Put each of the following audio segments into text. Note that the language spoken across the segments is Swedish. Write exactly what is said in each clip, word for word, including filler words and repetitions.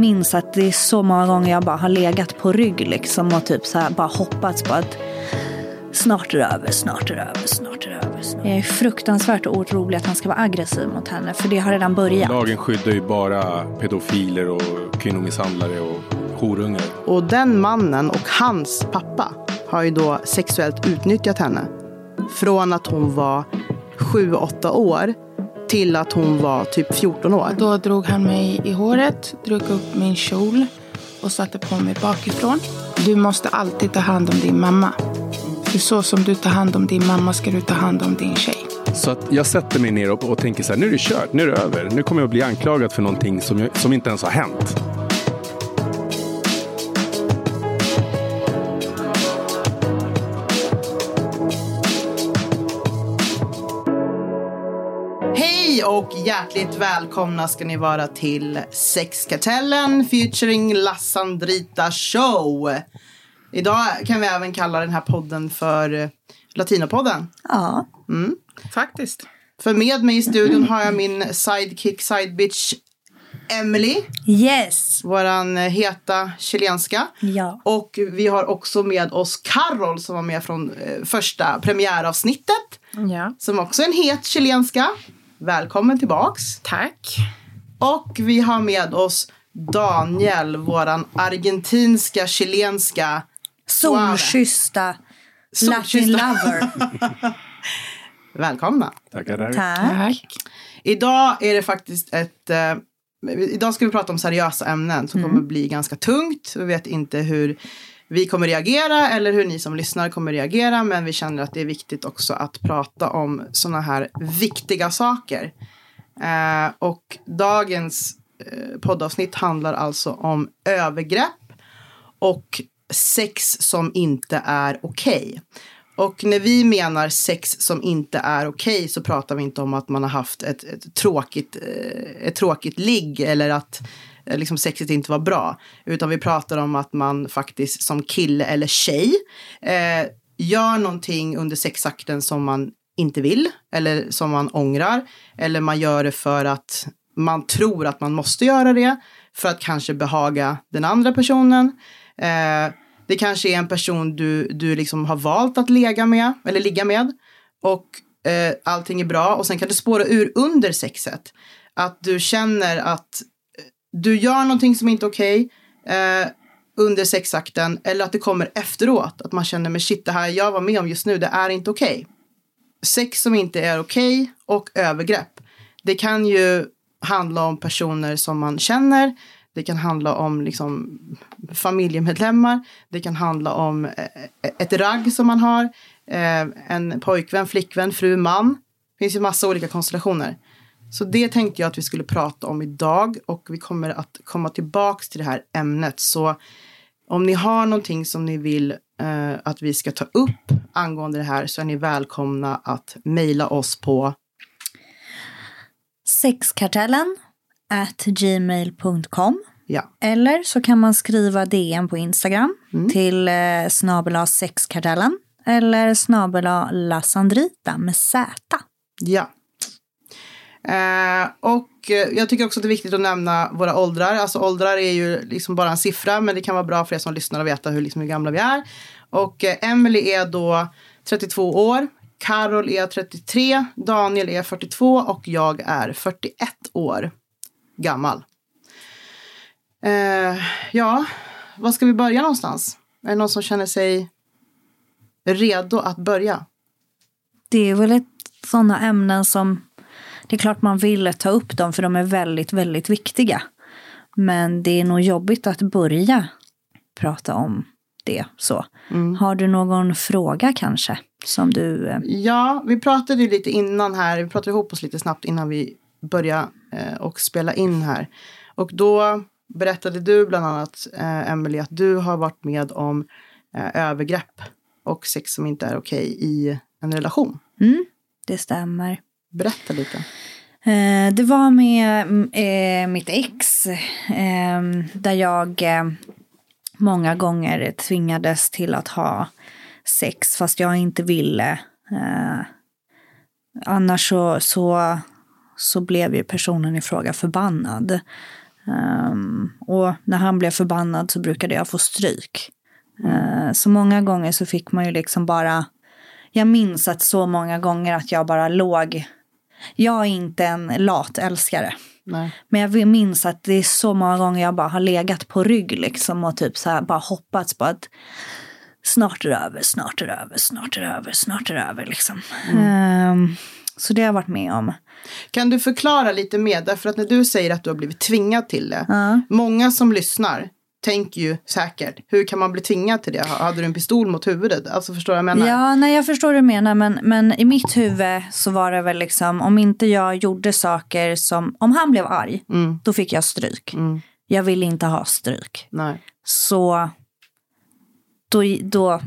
minns att det är så många gånger jag bara har legat på rygg liksom och typ så här bara hoppats på att snart är det över, snart är det över, snart är det över. Snart. Jag är fruktansvärt orolig att han ska vara aggressiv mot henne, för det har redan börjat. Lagen skyddar ju bara pedofiler och kvinnomisshandlare och horungar. Och den mannen och hans pappa har ju då sexuellt utnyttjat henne. Från att hon var sju åtta år till att hon var typ fjorton år. Då drog han mig i håret, drog upp min kjol och satte på mig bakifrån. Du måste alltid ta hand om din mamma. För så som du tar hand om din mamma ska du ta hand om din tjej. Så att jag sätter mig ner och tänker så här, nu är det kört, nu är det över. Nu kommer jag att bli anklagad för någonting som, jag, som inte ens har hänt. Och hjärtligt välkomna ska ni vara till Sexkartellen featuring Lassandrita show. Idag kan vi även kalla den här podden för Latinopodden. Ja. Mm. Faktiskt. För med mig i studion har jag min sidekick, sidebitch Emily. Yes. Våran heta chilenska. Ja. Och vi har också med oss Carol som var med från första premiäravsnittet. Ja. Som också är en het chilenska. Välkommen tillbaks. Tack. Och vi har med oss Daniel, våran argentinska, chilenska solkyssta Latin lover. Välkomna. Tackar. Tack. Idag är det faktiskt ett eh, idag ska vi prata om seriösa ämnen som mm. kommer bli ganska tungt. Vi vet inte hur vi kommer reagera eller hur ni som lyssnar kommer reagera, men vi känner att det är viktigt också att prata om såna här viktiga saker. Eh, och dagens eh, poddavsnitt handlar alltså om övergrepp och sex som inte är okej. Och när vi menar sex som inte är okej så pratar vi inte om att man har haft ett, ett tråkigt ett tråkigt ligg eller att liksom sexet inte var bra, utan vi pratar om att man faktiskt som kille eller tjej eh, gör någonting under sexakten som man inte vill eller som man ångrar, eller man gör det för att man tror att man måste göra det för att kanske behaga den andra personen. Eh, det kanske är en person du, du liksom har valt att lägga med eller ligga med, och eh, allting är bra och sen kan det spåra ur under sexet att du känner att du gör någonting som inte är okej okay, eh, under sexakten, eller att det kommer efteråt. Att man känner, men shit, det här jag var med om just nu, det är inte okej. Okay. Sex som inte är okej okay och övergrepp. Det kan ju handla om personer som man känner. Det kan handla om liksom, familjemedlemmar. Det kan handla om eh, ett ragg som man har. Eh, en pojkvän, flickvän, fru, man. Det finns ju massa olika konstellationer. Så det tänkte jag att vi skulle prata om idag, och vi kommer att komma tillbaks till det här ämnet. Så om ni har någonting som ni vill eh, att vi ska ta upp angående det här, så är ni välkomna att mejla oss på sexkartellen at gmail dot com. Ja. Eller så kan man skriva D M på Instagram mm. till eh, snabela sexkartellen eller snabela Lassandrita med Z. Ja. Eh, och jag tycker också att det är viktigt att nämna våra åldrar. Alltså åldrar är ju liksom bara en siffra, men det kan vara bra för er som lyssnar att veta hur, liksom, hur gamla vi är. Och eh, Emily är då trettiotvå år, Carol är trettiotre, Daniel är fyrtiotvå och jag är fyrtioett år gammal. eh, Ja, var ska vi börja någonstans? Är det någon som känner sig redo att börja? Det är väl ett sådana ämnen som det är klart man vill ta upp dem, för de är väldigt, väldigt viktiga. Men det är nog jobbigt att börja prata om det. Så. Mm. Har du någon fråga kanske? Som du... Ja, vi pratade ju lite innan här. Vi pratade ihop oss lite snabbt innan vi började eh, och spela in här. Och då berättade du bland annat, eh, Emily, att du har varit med om eh, övergrepp och sex som inte är okej i en relation. Mm, det stämmer. Berätta lite. Det var med mitt ex där jag många gånger tvingades till att ha sex fast jag inte ville. Annars så, så, så blev ju personen i fråga förbannad. Um, och när han blev förbannad så brukade jag få stryk. Uh, så många gånger så fick man ju liksom bara... Jag minns att så många gånger att jag bara låg... Jag är inte en latälskare. Nej. Men jag minns att det är så många gånger jag bara har legat på rygg liksom och typ så här bara hoppats på att snart är det över, snart är det över, snart är det över, snart är det över liksom. Mm. Um, så det har jag varit med om. Kan du förklara lite mer? Därför att när du säger att du har blivit tvingad till det. Uh. Många som lyssnar tänker ju säkert, hur kan man bli tvingad till det? Hade du en pistol mot huvudet? Alltså förstår jag menar? Ja, nej jag förstår du menar. Men, men i mitt huvud så var det väl liksom, om inte jag gjorde saker som, om han blev arg, mm. då fick jag stryk. Mm. Jag ville inte ha stryk. Nej. Så då, då,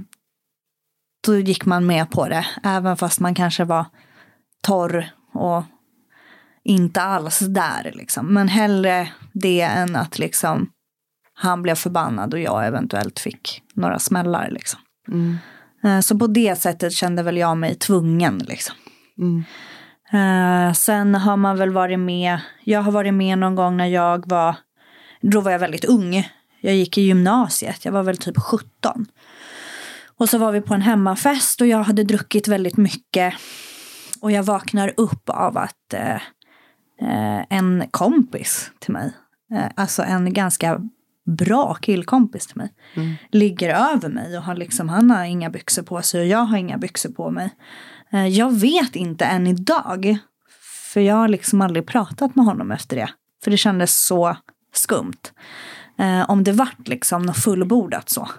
då gick man med på det. Även fast man kanske var torr och inte alls där liksom. Men hellre det än att liksom han blev förbannad och jag eventuellt fick några smällar liksom. Mm. Så på det sättet kände väl jag mig tvungen liksom. Mm. Sen har man väl varit med, jag har varit med någon gång när jag var, då var jag väldigt ung. Jag gick i gymnasiet, jag var väl typ sjutton. Och så var vi på en hemmafest och jag hade druckit väldigt mycket. Och jag vaknar upp av att eh, en kompis till mig, eh, alltså en ganska bra killkompis till mig, mm. ligger över mig och har liksom, han har inga byxor på sig och jag har inga byxor på mig. Eh, jag vet inte än idag, för jag har liksom aldrig pratat med honom efter det. För det kändes så skumt. Eh, om det vart liksom något fullbordat så.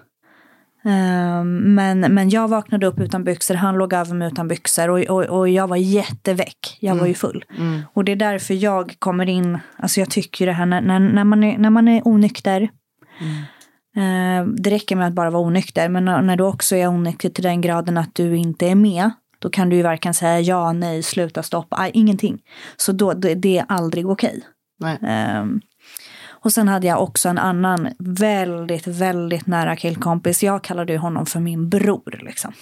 Uh, men, men jag vaknade upp utan byxor, han låg över mig utan byxor och, och, och jag var jätteväck, jag mm. var ju full mm. och det är därför jag kommer in, alltså jag tycker ju det här när, när, när, man, är, när man är onykter mm. uh, det räcker med att bara vara onykter, men när, när du också är onykter till den graden att du inte är med, då kan du ju varken säga ja, nej, sluta, stoppa, aj, ingenting, så då, det, det är aldrig okej. Nej. Uh, Och sen hade jag också en annan väldigt, väldigt nära killkompis. Jag kallade ju honom för min bror liksom.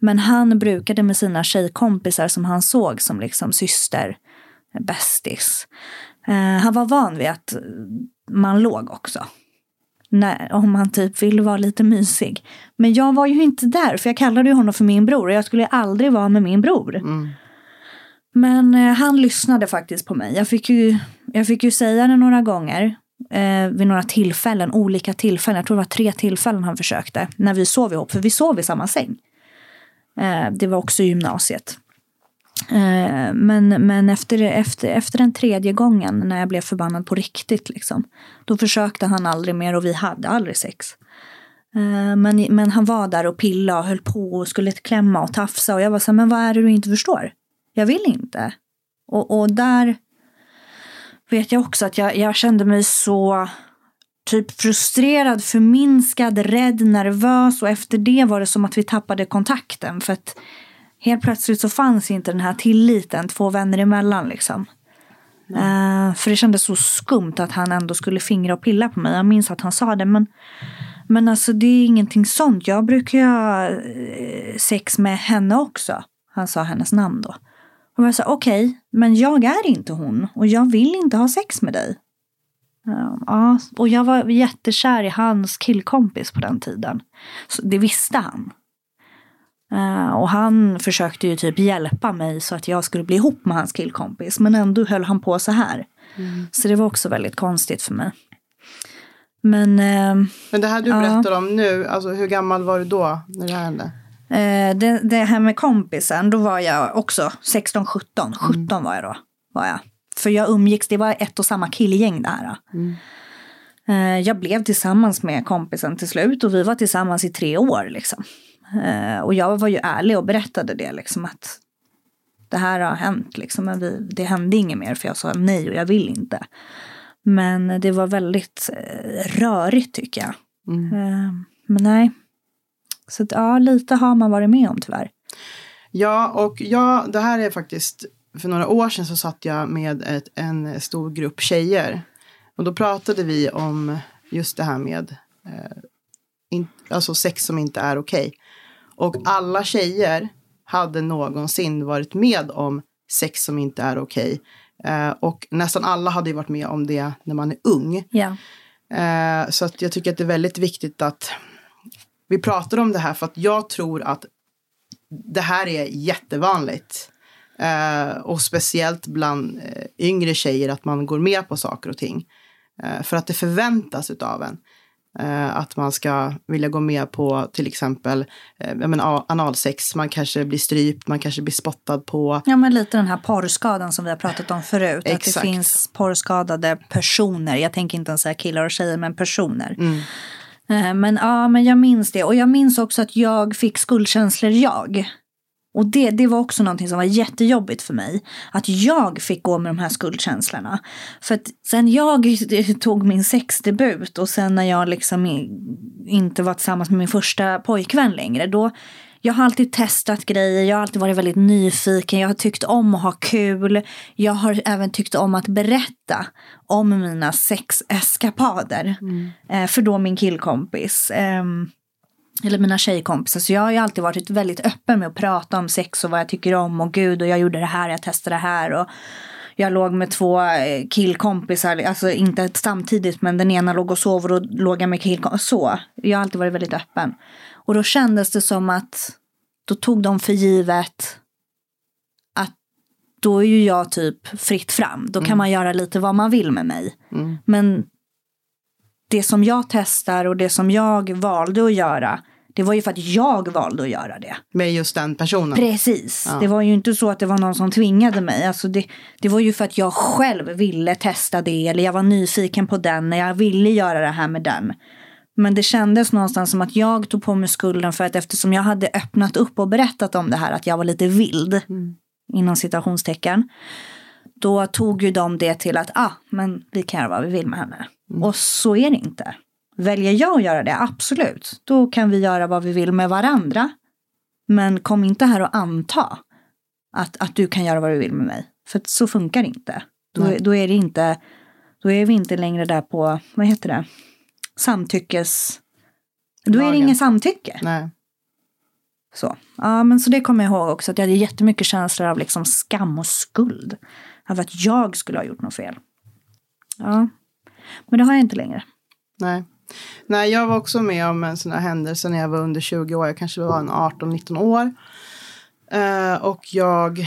Men han brukade med sina tjejkompisar som han såg som liksom syster, bästis. Eh, han var van vid att man låg också. När, om han typ ville vara lite mysig. Men jag var ju inte där, för jag kallade ju honom för min bror. Och jag skulle aldrig vara med min bror. Mm. Men eh, han lyssnade faktiskt på mig. Jag fick ju, jag fick ju säga det några gånger. Eh, vid några tillfällen, olika tillfällen. Jag tror det var tre tillfällen han försökte. När vi sov ihop, för vi sov i samma säng. Eh, det var också gymnasiet. Eh, men men efter, efter, efter den tredje gången, när jag blev förbannad på riktigt liksom. Då försökte han aldrig mer och vi hade aldrig sex. Eh, men, men han var där och pillade och höll på och skulle klämma och tafsa. Och jag var så här, men vad är det du inte förstår? Jag vill inte. Och, och där vet jag också att jag, jag kände mig så typ frustrerad, förminskad, rädd, nervös. Och efter det var det som att vi tappade kontakten. För att helt plötsligt så fanns inte den här tilliten två vänner emellan liksom. Mm. Uh, för det kändes så skumt att han ändå skulle fingra och pilla på mig. Jag minns att han sa det, men... Men alltså det är ingenting sånt. Jag brukar ju ha sex med henne också. Han sa hennes namn då. Och jag sa, okej, okay, men jag är inte hon. Och jag vill inte ha sex med dig. Ja, och jag var jättekär i hans killkompis på den tiden. Så det visste han. Och han försökte ju typ hjälpa mig så att jag skulle bli ihop med hans killkompis. Men ändå höll han på så här. Mm. Så det var också väldigt konstigt för mig. Men, men det här du berättar ja. om nu, alltså hur gammal var du då när det här hände? Det, det här med kompisen, då var jag också sexton sjutton. sjutton mm. var jag då. Var jag. För jag umgicks, det var ett och samma killgäng där. Mm. Jag blev tillsammans med kompisen till slut och vi var tillsammans i tre år. Liksom. Och jag var ju ärlig och berättade det. Liksom, att det här har hänt, liksom, men vi, det hände inget mer för jag sa nej och jag vill inte. Men det var väldigt rörigt tycker jag. Mm. Men nej. Så att, ja, lite har man varit med om tyvärr. Ja, och jag, det här är faktiskt, för några år sedan så satt jag med ett, en stor grupp tjejer. Och då pratade vi om just det här med eh, in, alltså sex som inte är okej. Och alla tjejer hade någonsin varit med om sex som inte är okej. Eh, och nästan alla hade ju varit med om det när man är ung. Ja. Eh, så att jag tycker att det är väldigt viktigt att vi pratar om det här, för att jag tror att det här är jättevanligt. Eh, och speciellt bland eh, yngre tjejer, att man går med på saker och ting. Eh, för att det förväntas utav en. Eh, att man ska vilja gå med på till exempel eh, jag menar, analsex. Man kanske blir strypt, man kanske blir spottad på. Ja, men lite den här porrskadan som vi har pratat om förut. Exakt. Att det finns porrskadade personer. Jag tänker inte ens så här killar och tjejer, men personer. Mm. Eh, men ja, men jag minns det. Och jag minns också att jag fick skuldkänslor jag. Och det, det var också någonting som var jättejobbigt för mig. Att jag fick gå med de här skuldkänslorna. För att sen jag tog min sexdebut och sen när jag liksom inte var tillsammans med min första pojkvän längre. Då, jag har alltid testat grejer, jag har alltid varit väldigt nyfiken. Jag har tyckt om att ha kul. Jag har även tyckt om att berätta om mina sexeskapader. Mm. Eh, för då min killkompis... Eh, Eller mina tjejkompisar. Så jag har ju alltid varit väldigt öppen med att prata om sex och vad jag tycker om. Och gud, och jag gjorde det här, jag testade det här. Och jag låg med två killkompisar. Alltså inte samtidigt, men den ena låg och sov och då låg jag med killkompisar. Så, jag har alltid varit väldigt öppen. Och då kändes det som att, då tog de för givet att då är ju jag typ fritt fram. Då kan mm. man göra lite vad man vill med mig. Mm. Men... det som jag testar och det som jag valde att göra, det var ju för att jag valde att göra det. Med just den personen? Precis. Ja. Det var ju inte så att det var någon som tvingade mig. Alltså det, det var ju för att jag själv ville testa det, eller jag var nyfiken på den, eller jag ville göra det här med den. Men det kändes någonstans som att jag tog på mig skulden för att eftersom jag hade öppnat upp och berättat om det här, att jag var lite vild, mm. inom citationstecken, då tog ju de det till att ah, men vi kan göra vad vi vill med henne. Mm. Och så är det inte. Väljer jag att göra det, absolut. Då kan vi göra vad vi vill med varandra. Men kom inte här och anta att, att du kan göra vad du vill med mig. För så funkar det inte. Då, mm. då är det inte. Då är vi inte längre där på, vad heter det? Samtyckes... Då är det ingen samtycke. Nej. Så. Ja, men så det kommer jag ihåg också. Att jag hade jättemycket känslor av liksom skam och skuld. Av att jag skulle ha gjort något fel. Ja. Men det har jag inte längre. Nej. Nej, jag var också med om en sån här händelse när jag var under tjugo år. Jag kanske var en arton nitton år. Eh, och jag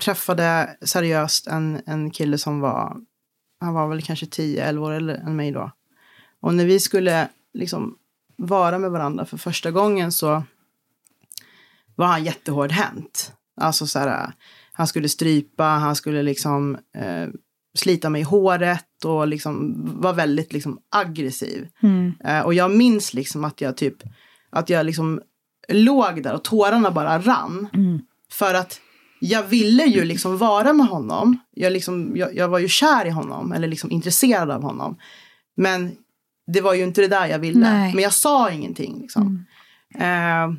träffade seriöst en, en kille som var... Han var väl kanske tio elva år eller, än mig då. Och när vi skulle liksom vara med varandra för första gången så var han jättehård hänt. Alltså så här... Han skulle strypa, han skulle liksom eh, slita mig i håret och liksom var väldigt liksom aggressiv. Mm. Eh, och jag minns liksom att jag typ, att jag liksom låg där och tårarna bara rann. Mm. För att jag ville ju liksom vara med honom. Jag, liksom, jag, jag var ju kär i honom, eller liksom intresserad av honom. Men det var ju inte det där jag ville. Nej. Men jag sa ingenting liksom. Mm. Eh,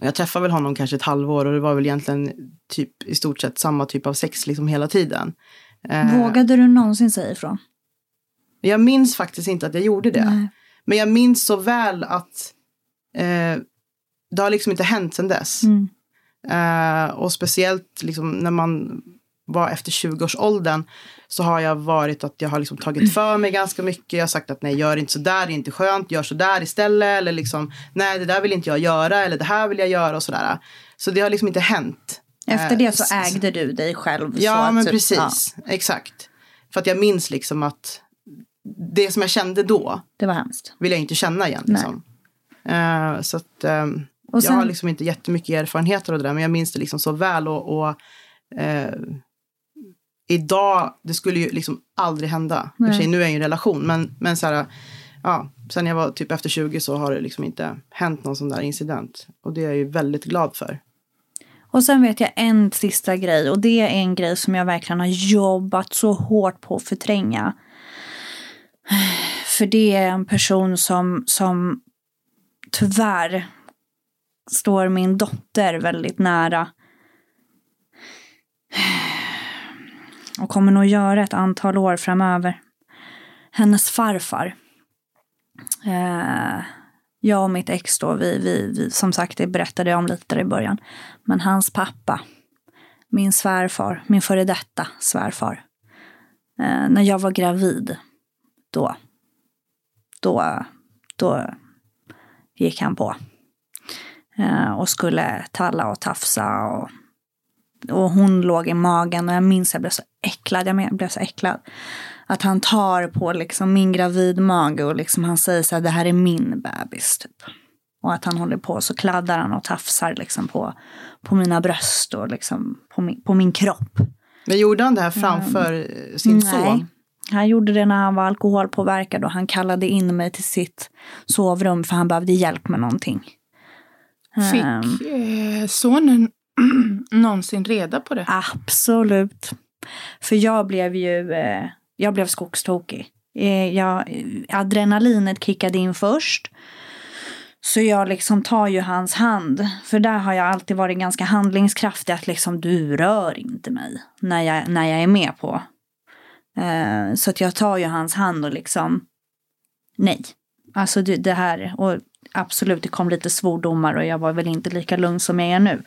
Jag träffade väl honom kanske ett halvår och det var väl egentligen typ, i stort sett samma typ av sex liksom hela tiden. Vågade du någonsin säga ifrån? Jag minns faktiskt inte att jag gjorde det. Nej. Men jag minns så väl att eh, det har liksom inte hänt sedan dess. Mm. Eh, och speciellt liksom när man var efter tjugo-årsåldern så har jag varit att jag har liksom tagit för mig ganska mycket. Jag har sagt att nej, gör inte så där, det är inte skönt, gör så där istället, eller liksom nej, det där vill inte jag göra, eller det här vill jag göra och sådär. Så det har liksom inte hänt. Efter det så ägde du dig själv. Ja, så men typ, precis. Ja. Exakt. För att jag minns liksom att det som jag kände då, det var hemskt. Vill jag inte känna igen liksom. Uh, så att um, jag sen... har liksom inte jättemycket erfarenheter av det där, men jag minns det liksom så väl och, och uh, idag, det skulle ju liksom aldrig hända. I och för sig, nu är jag i en relation. Men, men så här, ja, sen jag var typ efter tjugo så har det liksom inte hänt någon sån där incident. Och det är jag ju väldigt glad för. Och sen vet jag en sista grej. Och det är en grej som jag verkligen har jobbat så hårt på att förtränga. För det är en person som, som tyvärr står min dotter väldigt nära. Och kommer nog göra ett antal år framöver. Hennes farfar. Eh, jag och mitt ex då. Vi, vi, vi, som sagt, det berättade jag om lite i början. Men hans pappa min svärfar, min före detta svärfar. Eh, när jag var gravid, då, då, då gick han på. Eh, och skulle talla och tafsa och, och hon låg i magen och jag minns att jag blev så äcklad, jag blev så äcklad. Att han tar på liksom min gravid mage och liksom han säger så här, det här är min bebis typ. Och att han håller på så kladdar han och tafsar liksom på, på mina bröst och liksom på min, på min kropp. Men gjorde han det här framför um, sin nej. son? Han gjorde det när han var alkoholpåverkad och han kallade in mig till sitt sovrum för han behövde hjälp med någonting. Fick um, sonen någonsin reda på det? Absolut. För jag blev ju... Eh, Jag blev skogstokig. Jag, adrenalinet kickade in först. Så jag liksom tar ju hans hand. För där har jag alltid varit ganska handlingskraftig. Att liksom du rör inte mig. När jag, när jag är med på. Eh, så att jag tar ju hans hand och liksom. Nej. Alltså det, det här. Och absolut det kom lite svordomar. Och jag var väl inte lika lugn som jag är nu.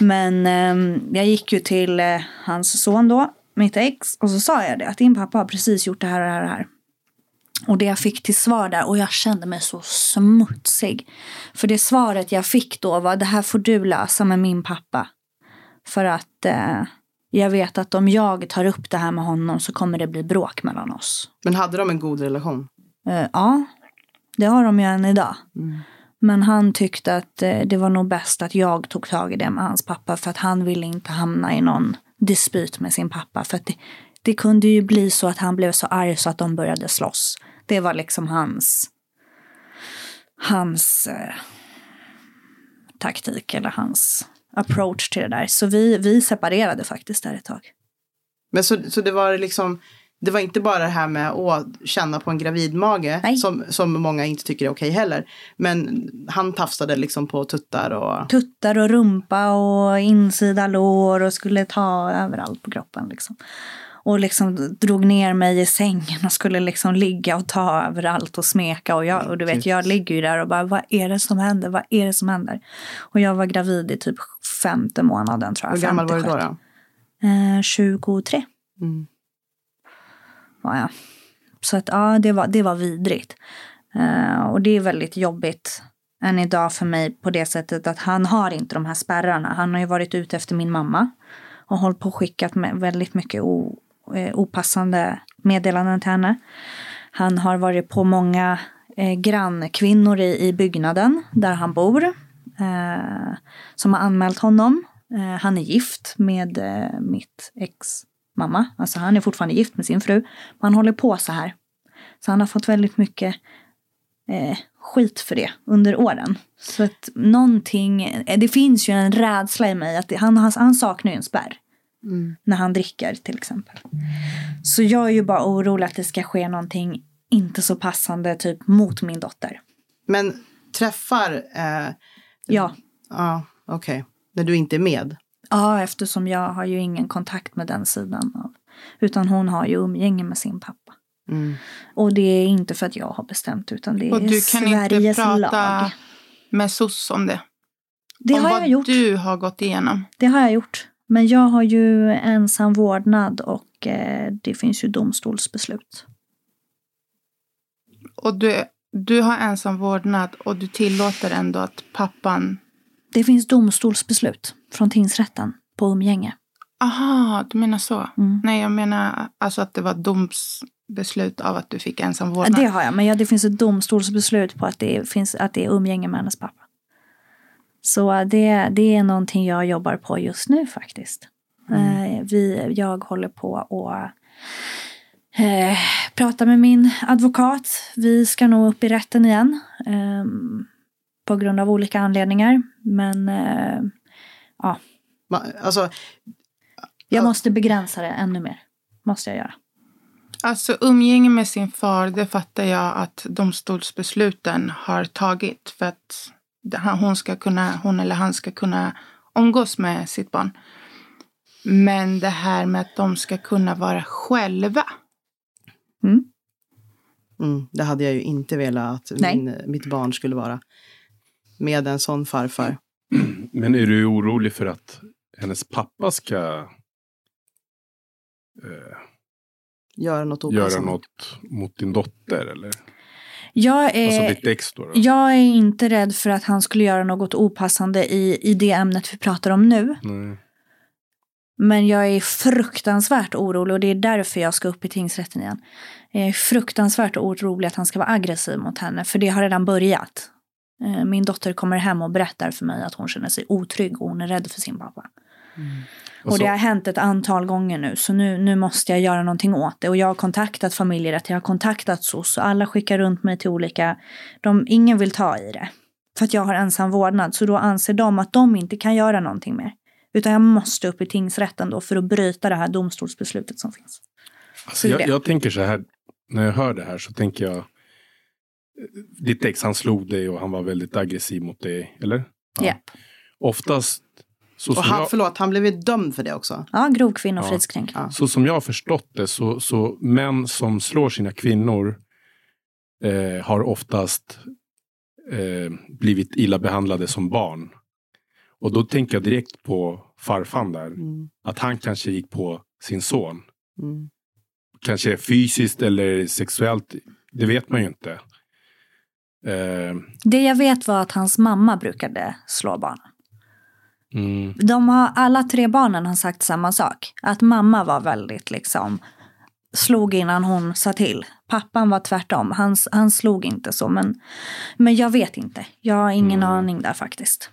Men eh, jag gick ju till eh, hans son då. Mitt ex, och så sa jag det att din pappa har precis gjort det här och det här och det här. Och det jag fick till svar där, och jag kände mig så smutsig. För det svaret jag fick då var, det här får du lösa med min pappa. För att eh, jag vet att om jag tar upp det här med honom så kommer det bli bråk mellan oss. Men hade de en god relation? Eh, ja, det har de ju än idag. Mm. Men han tyckte att eh, det var nog bäst att jag tog tag i det med hans pappa. För att han ville inte hamna i någon... dispyt med sin pappa. För att det, det kunde ju bli så att han blev så arg så att de började slåss. Det var liksom hans hans eh, taktik eller hans approach till det där. Så vi, vi separerade faktiskt där ett tag. Men så, så det var liksom, det var inte bara det här med att känna på en gravidmage som, som många inte tycker är okej heller. Men han tafsade liksom på tuttar och... Tuttar och rumpa och insida lår och skulle ta överallt på kroppen liksom. Och liksom drog ner mig i sängen och skulle liksom ligga och ta överallt och smeka. Och, jag, och du vet, jag ligger ju där och bara, vad är det som händer? Vad är det som händer? Och jag var gravid i typ femte månaden tror jag. Hur gammal femte, var du då? då? Eh, tjugotre. Mm. Ja. Så att ja, det var, det var vidrigt. Uh, och det är väldigt jobbigt än idag för mig på det sättet att han har inte de här spärrarna. Han har ju varit ute efter min mamma och hållit på och skickat med väldigt mycket o, eh, opassande meddelanden till henne. Han har varit på många eh, grannkvinnor i, i byggnaden där han bor eh, som har anmält honom. Eh, han är gift med eh, mitt ex mamma. Alltså han är fortfarande gift med sin fru. Man håller på så här. Så han har fått väldigt mycket eh, skit för det under åren. Så att någonting... Det finns ju en rädsla i mig. Att det, han, han, han saknar ju en spärr. Mm. När han dricker till exempel. Så jag är ju bara orolig att det ska ske någonting inte så passande typ mot min dotter. Men träffar... Eh, ja. Ja, okej. Okay. När du inte är med. Ja, eftersom jag har ju ingen kontakt med den sidan av. Utan hon har ju umgänge med sin pappa. Mm. Och det är inte för att jag har bestämt utan det är Sveriges lag. Och du kan inte prata lag. Med S O S om det? Det om har jag gjort. Om vad du har gått igenom? Det har jag gjort. Men jag har ju ensam vårdnad och eh, det finns ju domstolsbeslut. Och du, du har ensam vårdnad och du tillåter ändå att pappan... Det finns domstolsbeslut från tingsrätten på umgänge. Aha, du menar så. Mm. Nej, jag menar alltså att det var domsbeslut av att du fick ensam vårdnad. Det har jag, men ja, det finns ett domstolsbeslut på att det, finns, att det är umgänge med hennes pappa. Så det, det är någonting jag jobbar på just nu faktiskt. Mm. Vi, jag håller på och... Eh, prata med min advokat. Vi ska nog upp i rätten igen. Um, På grund av olika anledningar. Men eh, ja. Man, alltså, jag måste begränsa det ännu mer. Måste jag göra. Alltså umgänge med sin far. Det fattar jag att domstolsbesluten har tagit. För att hon, ska kunna, hon eller han ska kunna omgås med sitt barn. Men det här med att de ska kunna vara själva. Mm. Mm, det hade jag ju inte velat att min, mitt barn skulle vara. Med en sån farfar. Men är du orolig för att hennes pappa ska eh, göra något, göra något mot din dotter, eller? Jag är, alltså ditt ex då, då? Jag är inte rädd för att han skulle göra något opassande i, i det ämnet vi pratar om nu. Nej. Men jag är fruktansvärt orolig, och det är därför jag ska upp i tingsrätten igen. Jag är fruktansvärt orolig att han ska vara aggressiv mot henne, för det har redan börjat. Min dotter kommer hem och berättar för mig att hon känner sig otrygg och hon är rädd för sin pappa. Mm. Och, och det har hänt ett antal gånger nu, så nu, nu måste jag göra någonting åt det. Och jag har kontaktat familjerätten, jag har kontaktat S O S, så alla skickar runt mig till olika, de, ingen vill ta i det. För att jag har ensam vårdnad, så då anser de att de inte kan göra någonting mer. Utan jag måste upp i tingsrätten då för att bryta det här domstolsbeslutet som finns. Alltså jag, jag tänker så här, när jag hör det här så tänker jag, ditt ex han slog dig och han var väldigt aggressiv mot dig, eller? Ja. Yep. Oftast... Så och han, jag, förlåt, han blev ju dömd för det också. Ja, grov kvinnofridskränkning. Ja. Så som jag har förstått det så, så män som slår sina kvinnor eh, har oftast eh, blivit illa behandlade som barn. Och då tänker jag direkt på farfan där. Mm. Att han kanske gick på sin son. Mm. Kanske fysiskt eller sexuellt. Det vet man ju inte. Eh. Det jag vet var att hans mamma brukade slå barnen. Mm. De har, alla tre barnen har sagt samma sak. Att mamma var väldigt liksom, slog innan hon sa till. Pappan var tvärtom. Han, han slog inte så. Men, men jag vet inte. Jag har ingen mm. aning där faktiskt.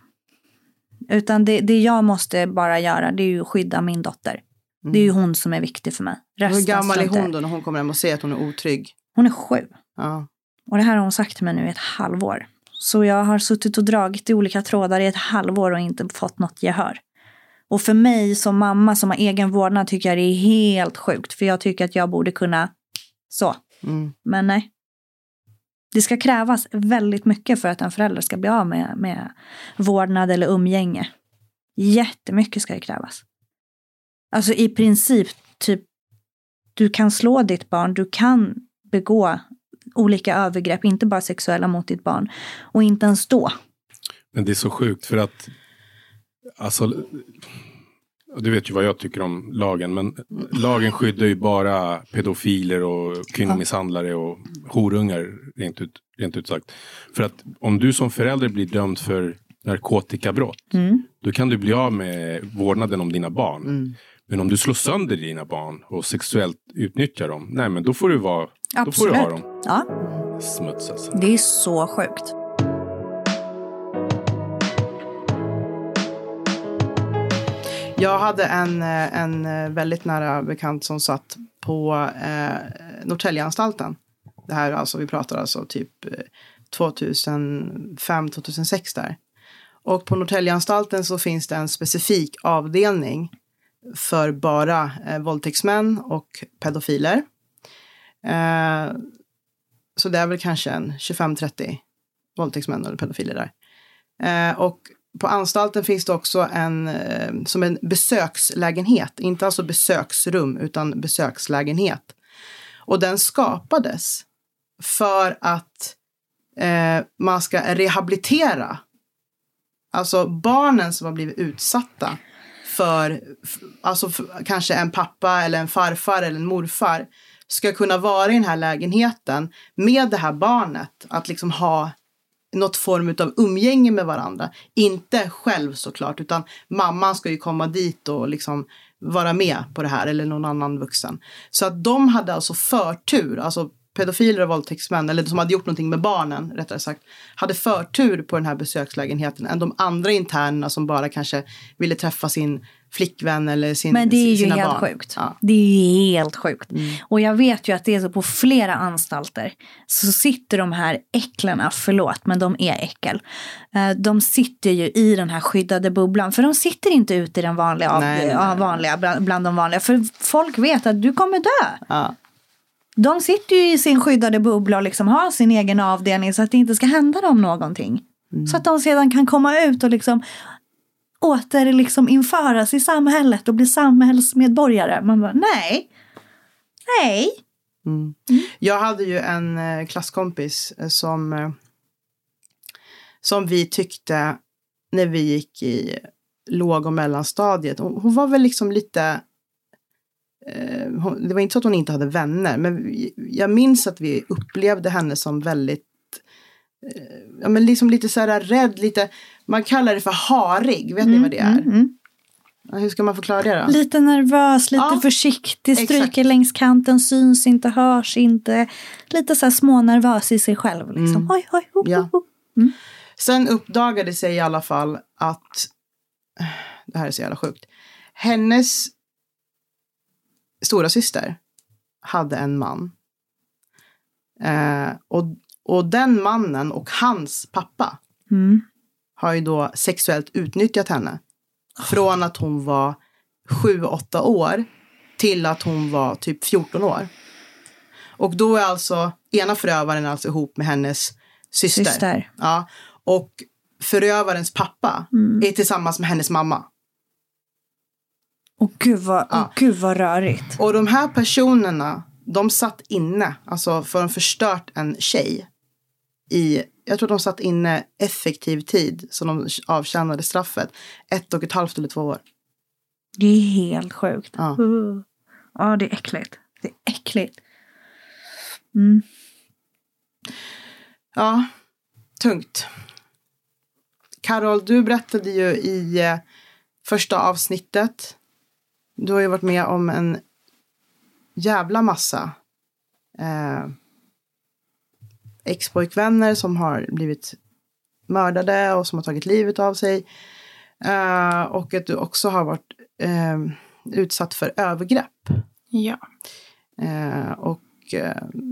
Utan det, det jag måste bara göra, det är ju skydda min dotter. Mm. Det är ju hon som är viktig för mig. Resten Hur gammal är hon då när hon kommer hem och säger att hon är otrygg? Hon är sju. Ja. Och det här har hon sagt till mig nu i ett halvår. Så jag har suttit och dragit i olika trådar i ett halvår och inte fått något gehör. Och för mig som mamma som har egen vårdnad tycker jag det är helt sjukt. För jag tycker att jag borde kunna så. Mm. Men nej. Det ska krävas väldigt mycket för att en förälder ska bli av med, med vårdnad eller umgänge. Jättemycket ska det krävas. Alltså i princip, typ, du kan slå ditt barn, du kan begå olika övergrepp, inte bara sexuella mot ditt barn. Och inte ens då. Men det är så sjukt för att, alltså, du vet ju vad jag tycker om lagen, men lagen skyddar ju bara pedofiler och kvinnomisshandlare och horungar, rent ut, rent ut sagt. För att om du som förälder blir dömd för narkotikabrott, mm. då kan du bli av med vårdnaden om dina barn. Mm. Men om du slår sönder dina barn och sexuellt utnyttjar dem, nej men då får du vara, då får du ha dem. Ja. Smuts alltså. Det är så sjukt. Jag hade en, en väldigt nära bekant som satt på eh, Norrtäljeanstalten. Det här alltså, vi pratar alltså typ tjugohundrafem till tjugohundrasex där. Och på Norrtäljeanstalten så finns det en specifik avdelning för bara eh, våldtäktsmän och pedofiler. Eh, så det är väl kanske en tjugofem trettio våldtäktsmän eller pedofiler där. Eh, och på anstalten finns det också en, som en besökslägenhet. Inte alltså besöksrum utan besökslägenhet. Och den skapades för att eh, man ska rehabilitera. Alltså barnen som har blivit utsatta för, alltså för, kanske en pappa eller en farfar eller en morfar. Ska kunna vara i den här lägenheten med det här barnet. Att liksom ha något form av umgänge med varandra. Inte själv såklart, utan mamman ska ju komma dit och liksom vara med på det här, eller någon annan vuxen. Så att de hade alltså förtur, alltså pedofiler och våldtäktsmän, eller som hade gjort någonting med barnen rättare sagt, hade förtur på den här besökslägenheten än de andra internerna som bara kanske ville träffa sin flickvän eller sin, men det är ju helt barn. Sjukt. Ja. Det är helt sjukt. Mm. Och jag vet ju att det är så på flera anstalter så sitter de här äcklarna, förlåt men de är äckel. De sitter ju i den här skyddade bubblan för de sitter inte ute i den vanliga, nej, av, nej. vanliga bland, bland de vanliga för folk vet att du kommer dö. Ja. De sitter ju i sin skyddade bubbla och liksom har sin egen avdelning så att det inte ska hända dem någonting. Mm. Så att de sedan kan komma ut och liksom åter liksom införas i samhället och bli samhällsmedborgare. Man bara, nej. Nej. Mm. Mm. Jag hade ju en klasskompis som som vi tyckte när vi gick i låg- och mellanstadiet. Hon, hon var väl liksom lite... Eh, hon, det var inte så att hon inte hade vänner. Men vi, jag minns att vi upplevde henne som väldigt... Eh, ja, men liksom lite så här rädd. Lite, man kallar det för harig. Vet mm, ni vad det är? Mm, mm. Hur ska man förklara det då? Lite nervös, lite ja, försiktig, stryker exakt. Längs kanten, syns inte, hörs inte. Lite så här smånervös i sig själv. Liksom. Mm. Hoj, hoj, ho, ja. ho. Mm. Sen uppdagade sig i alla fall att, det här är så jävla sjukt, hennes stora syster hade en man. Eh, och, och den mannen och hans pappa mm. har ju då sexuellt utnyttjat henne. Från att hon var sju åtta år till att hon var typ fjorton år. Och då är alltså ena förövaren alltså ihop med hennes syster. syster. Ja. Och förövarens pappa mm. är tillsammans med hennes mamma. Och gud vad, ja. och gud vad rörigt. Och de här personerna, de satt inne. Alltså för de förstört en tjej. I... Jag tror de satt inne effektiv tid som de avtjänade straffet. Ett och ett halvt eller två år. Det är helt sjukt. Ja, uh. ja det är äckligt. Det är äckligt. Mm. Ja, tungt. Carol, du berättade ju i första avsnittet. Du har ju varit med om en jävla massa... Eh, ex-pojkvänner som har blivit mördade och som har tagit livet av sig. Uh, och att du också har varit uh, utsatt för övergrepp. Ja. Uh, och uh,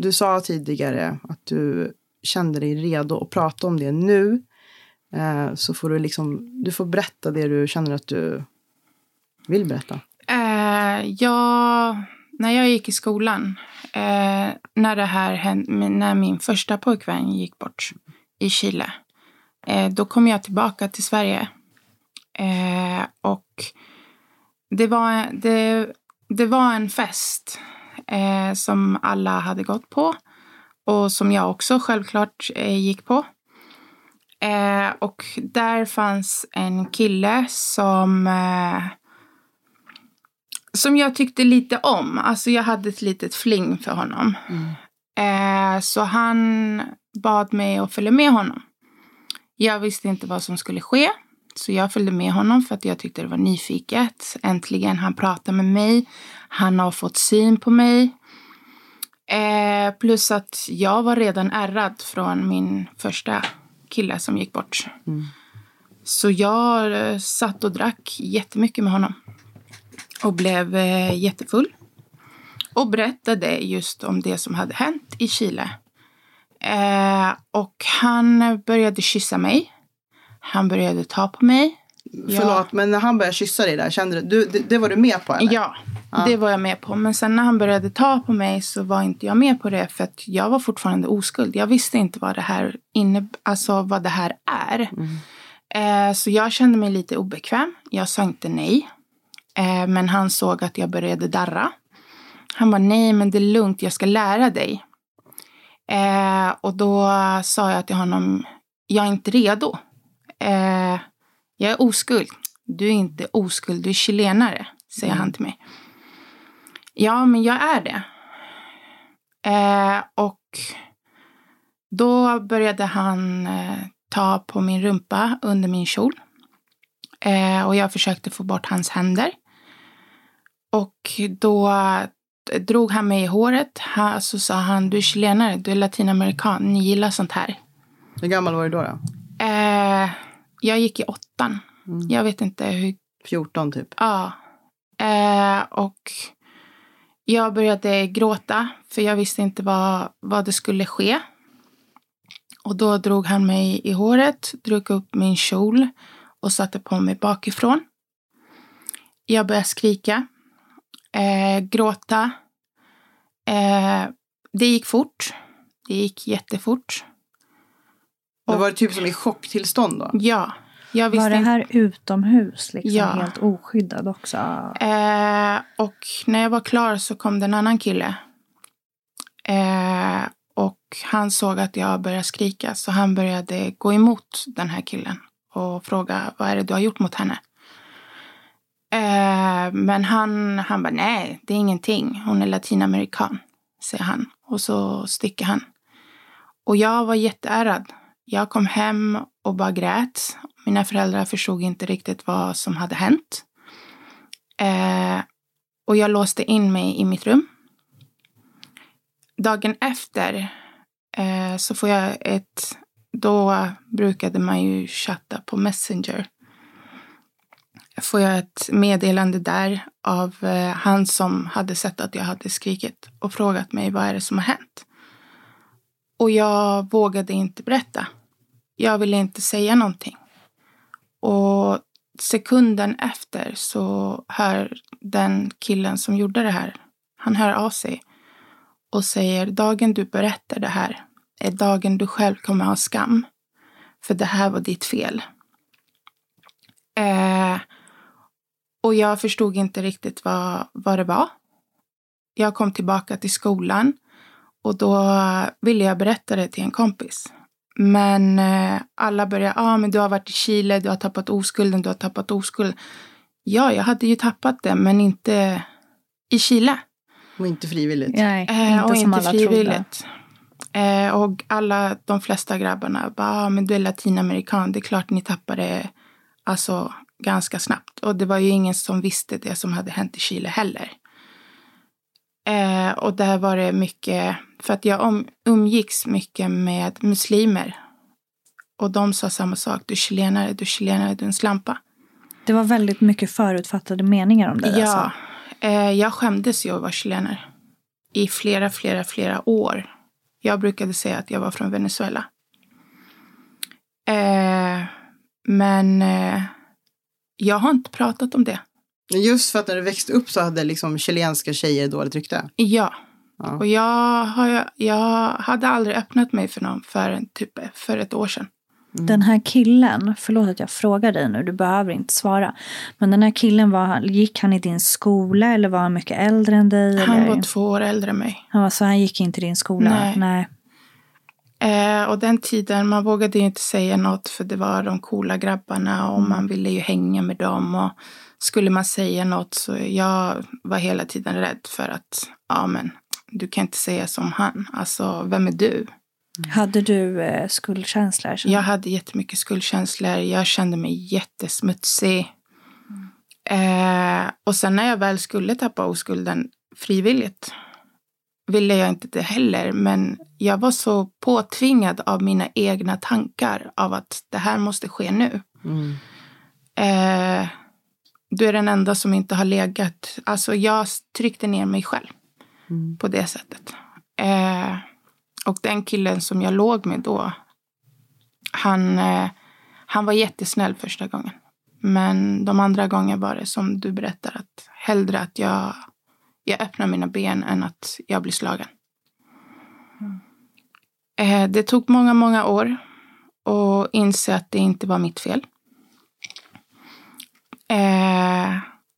du sa tidigare att du kände dig redo att prata om det nu. Uh, så får du liksom, du får berätta det du känner att du vill berätta. Uh, ja... När jag gick i skolan, eh, när det här hände, när min första pojkvän gick bort i Chile, eh, då kom jag tillbaka till Sverige. Eh, och det var, det, det var en fest eh, som alla hade gått på och som jag också självklart eh, gick på. Eh, och där fanns en kille som... Eh, Som jag tyckte lite om. Alltså jag hade ett litet fling för honom. Mm. Eh, så han bad mig att följa med honom. Jag visste inte vad som skulle ske. Så jag följde med honom för att jag tyckte det var nyfiket. Äntligen, han pratade med mig. Han har fått syn på mig. Eh, plus att jag var redan ärrad från min första kille som gick bort. Mm. Så jag eh, satt och drack jättemycket med honom. Och blev eh, jättefull. Och berättade just om det som hade hänt i Chile. Eh, och han började kyssa mig. Han började ta på mig. Förlåt, jag... men när han började kyssa dig där, kände du, du, det var du med på eller? Ja, ah. det var jag med på. Men sen när han började ta på mig så var inte jag med på det. För att jag var fortfarande oskuld. Jag visste inte vad det här, inne... alltså, vad det här är. Mm. Eh, så jag kände mig lite obekväm. Jag sa inte nej. Men han såg att jag började darra. Han var nej men det är lugnt, jag ska lära dig. Eh, och då sa jag till honom, jag är inte redo. Eh, jag är oskuld. Du är inte oskuld, du är chilenare, säger han till mig. Ja men jag är det. Eh, och då började han eh, ta på min rumpa under min kjol. Eh, och jag försökte få bort hans händer. Och då drog han mig i håret. Ha, så sa han, du är chilenare, du är latinamerikan, ni gillar sånt här. Hur gammal var du då då? Eh, jag gick i åttan. Mm. Jag vet inte hur... fjorton typ. Ja. Eh, och jag började gråta. För jag visste inte vad, vad det skulle ske. Och då drog han mig i håret. Drog upp min kjol. Och satte på mig bakifrån. Jag började skrika. Eh, gråta. Eh, det gick fort. Det gick jättefort. Och, det var typ som i chocktillstånd då? Ja. Jag visste var det här inte... utomhus? Liksom, ja. Helt oskyddad också? Eh, och när jag var klar så kom det en annan kille. Eh, och han såg att jag började skrika. Så han började gå emot den här killen. och fråga vad är det du har gjort mot henne. Eh, men han, han bara nej, det är ingenting. Hon är latinamerikan, säger han. Och så sticker han. Och jag var jätteärrad. Jag kom hem och bara grät. Mina föräldrar förstod inte riktigt vad som hade hänt. Eh, och jag låste in mig i mitt rum. Dagen efter eh, så får jag ett... Då brukade man ju chatta på Messenger. Får jag ett meddelande där av eh, han som hade sett att jag hade skrikit. Och frågat mig vad är det som har hänt. Och jag vågade inte berätta. Jag ville inte säga någonting. Och sekunden efter så hör den killen som gjorde det här. Han hör av sig. Och säger, dagen du berättar det här är dagen du själv kommer ha skam. För det här var ditt fel. Eh, och jag förstod inte riktigt vad, vad det var. Jag kom tillbaka till skolan. Och då ville jag berätta det till en kompis. Men eh, alla började, ja ah, men du har varit i Chile, du har tappat oskulden, du har tappat oskulden. Ja, jag hade ju tappat det, men inte i Chile. Och inte frivilligt. Nej, eh, inte och som inte alla frivilligt. Eh, och alla, de flesta grabbarna bara, ah, men du är latinamerikan, det är klart ni tappar det alltså, ganska snabbt. Och det var ju ingen som visste det som hade hänt i Chile heller. Eh, och där var det mycket, för att jag om, umgicks mycket med muslimer. Och de sa samma sak, du chilenare, du chilenare, du en slampa. Det var väldigt mycket förutfattade meningar om det. Ja, alltså. eh, jag skämdes ju att vara chilenare i flera, flera, flera år. Jag brukade säga att jag var från Venezuela. Eh, men eh, jag har inte pratat om det. Just för att när du växte upp så hade liksom chilenska tjejer dåligt rykte. Ja. ja. Och jag, har, jag hade aldrig öppnat mig för någon för, en typ, för ett år sedan. Mm. Den här killen, förlåt att jag frågar dig nu, du behöver inte svara. Men den här killen, var, gick han i din skola eller var han mycket äldre än dig? Han eller? Var två år äldre än mig. Ja, så han gick inte i din skola? Nej. Nej. Eh, och den tiden, man vågade ju inte säga något för det var de coola grabbarna och man ville ju hänga med dem och skulle man säga något så jag var hela tiden rädd för att ja men, du kan inte säga som han, alltså vem är du? Mm. Hade du eh, skuldkänslor? Så? Jag hade jättemycket skuldkänslor, jag kände mig jättesmutsig mm. eh, och sen när jag väl skulle tappa oskulden frivilligt ville jag inte det heller, men jag var så påtvingad av mina egna tankar av att det här måste ske nu. Mm. Eh, du är den enda som inte har legat. Alltså jag tryckte ner mig själv mm. på det sättet. Eh, och den killen som jag låg med då, han, eh, han var jättesnäll första gången. Men de andra gångerna var det som du berättar att hellre att jag... Jag öppnar mina ben än att jag blir slagen. Mm. Det tog många, många år. Och inse att det inte var mitt fel.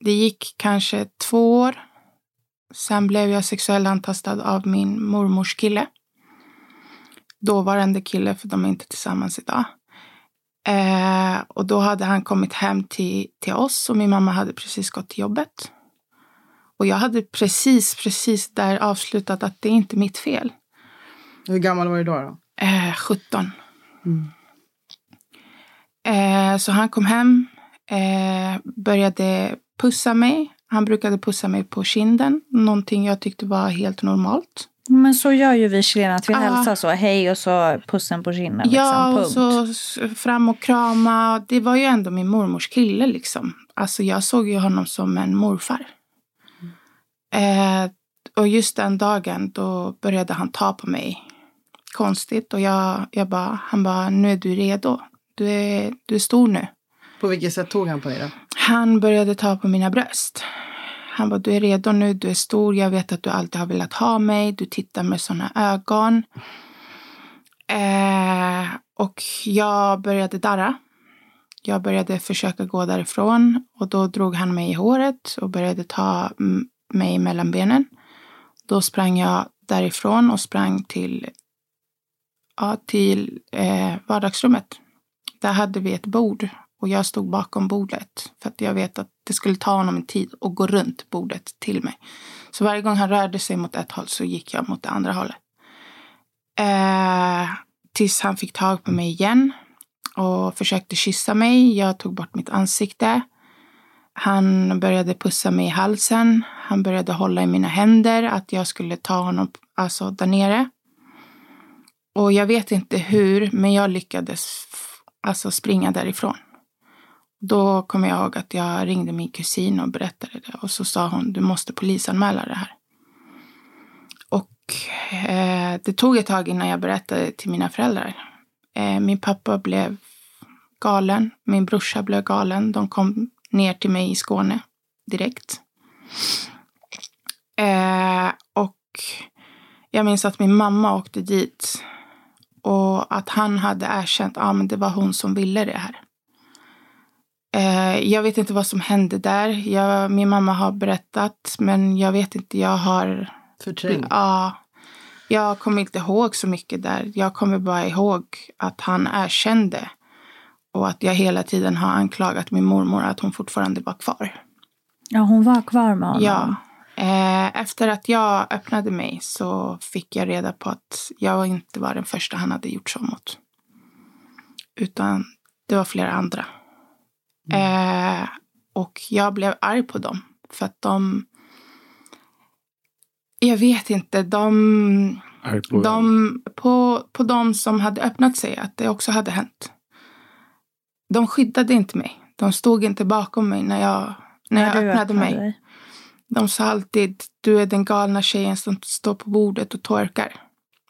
Det gick kanske två år. Sen blev jag sexuellt antastad av min mormors kille. Dåvarande kille, för de är inte tillsammans idag. Och då hade han kommit hem till, till oss. Och min mamma hade precis gått till jobbet. Och jag hade precis, precis där avslutat att det är inte mitt fel. Hur gammal var du då då? Eh, sjutton. Mm. Eh, så han kom hem. Eh, började pussa mig. Han brukade pussa mig på kinden. Någonting jag tyckte var helt normalt. Men så gör ju vi chilener att vi ah. hälsar så. Hej och så pussen på kinden. Ja, liksom, och så fram och krama. Det var ju ändå min mormors kille liksom. Alltså jag såg ju honom som en morfar. Eh, och just den dagen då började han ta på mig konstigt och jag, jag bara, han bara, nu är du redo, du är, du är stor nu. På vilket sätt tog han på dig då? Han började ta på mina bröst. Han bara, du är redo nu, du är stor, jag vet att du alltid har velat ha mig, du tittar med såna ögon. Eh, och jag började darra. Jag började försöka gå därifrån och då drog han mig i håret och började ta m- mig mellan benen. Då sprang jag därifrån och sprang till, ja, till eh, vardagsrummet. Där hade vi ett bord och jag stod bakom bordet för att jag vet att det skulle ta honom en tid att gå runt bordet till mig. Så varje gång han rörde sig mot ett håll så gick jag mot det andra hållet. Eh, tills han fick tag på mig igen och försökte kyssa mig. Jag tog bort mitt ansikte. Han började pussa mig i halsen. Han började hålla i mina händer att jag skulle ta honom alltså där nere. Och jag vet inte hur, men jag lyckades alltså springa därifrån. Då kom jag ihåg att jag ringde min kusin och berättade det. Och så sa hon, du måste polisanmäla det här. Och eh, det tog ett tag innan jag berättade till mina föräldrar. Eh, min pappa blev galen. Min brorsa blev galen. De kom ner till mig i Skåne direkt. Eh, och jag minns att min mamma åkte dit. Och att han hade erkänt att ah, men det var hon som ville det här. Jag vet inte vad som hände där. Jag, min mamma har berättat. Men jag vet inte. Jag har... Förträngt. Ja. Jag kommer inte ihåg så mycket där. Jag kommer bara ihåg att han erkände. Och att jag hela tiden har anklagat min mormor att hon fortfarande var kvar. Ja, hon var kvar med honom. Ja. Efter att jag öppnade mig så fick jag reda på att jag inte var den första han hade gjort så mot. Utan det var flera andra. Mm. Eh, och jag blev arg på dem för att de jag vet inte de på, de, på, på de som hade öppnat sig att det också hade hänt. De skyddade inte mig. De stod inte bakom mig när jag, när jag öppnade, öppnade mig. Dig. De sa alltid, du är den galna tjejen som står på bordet och torkar.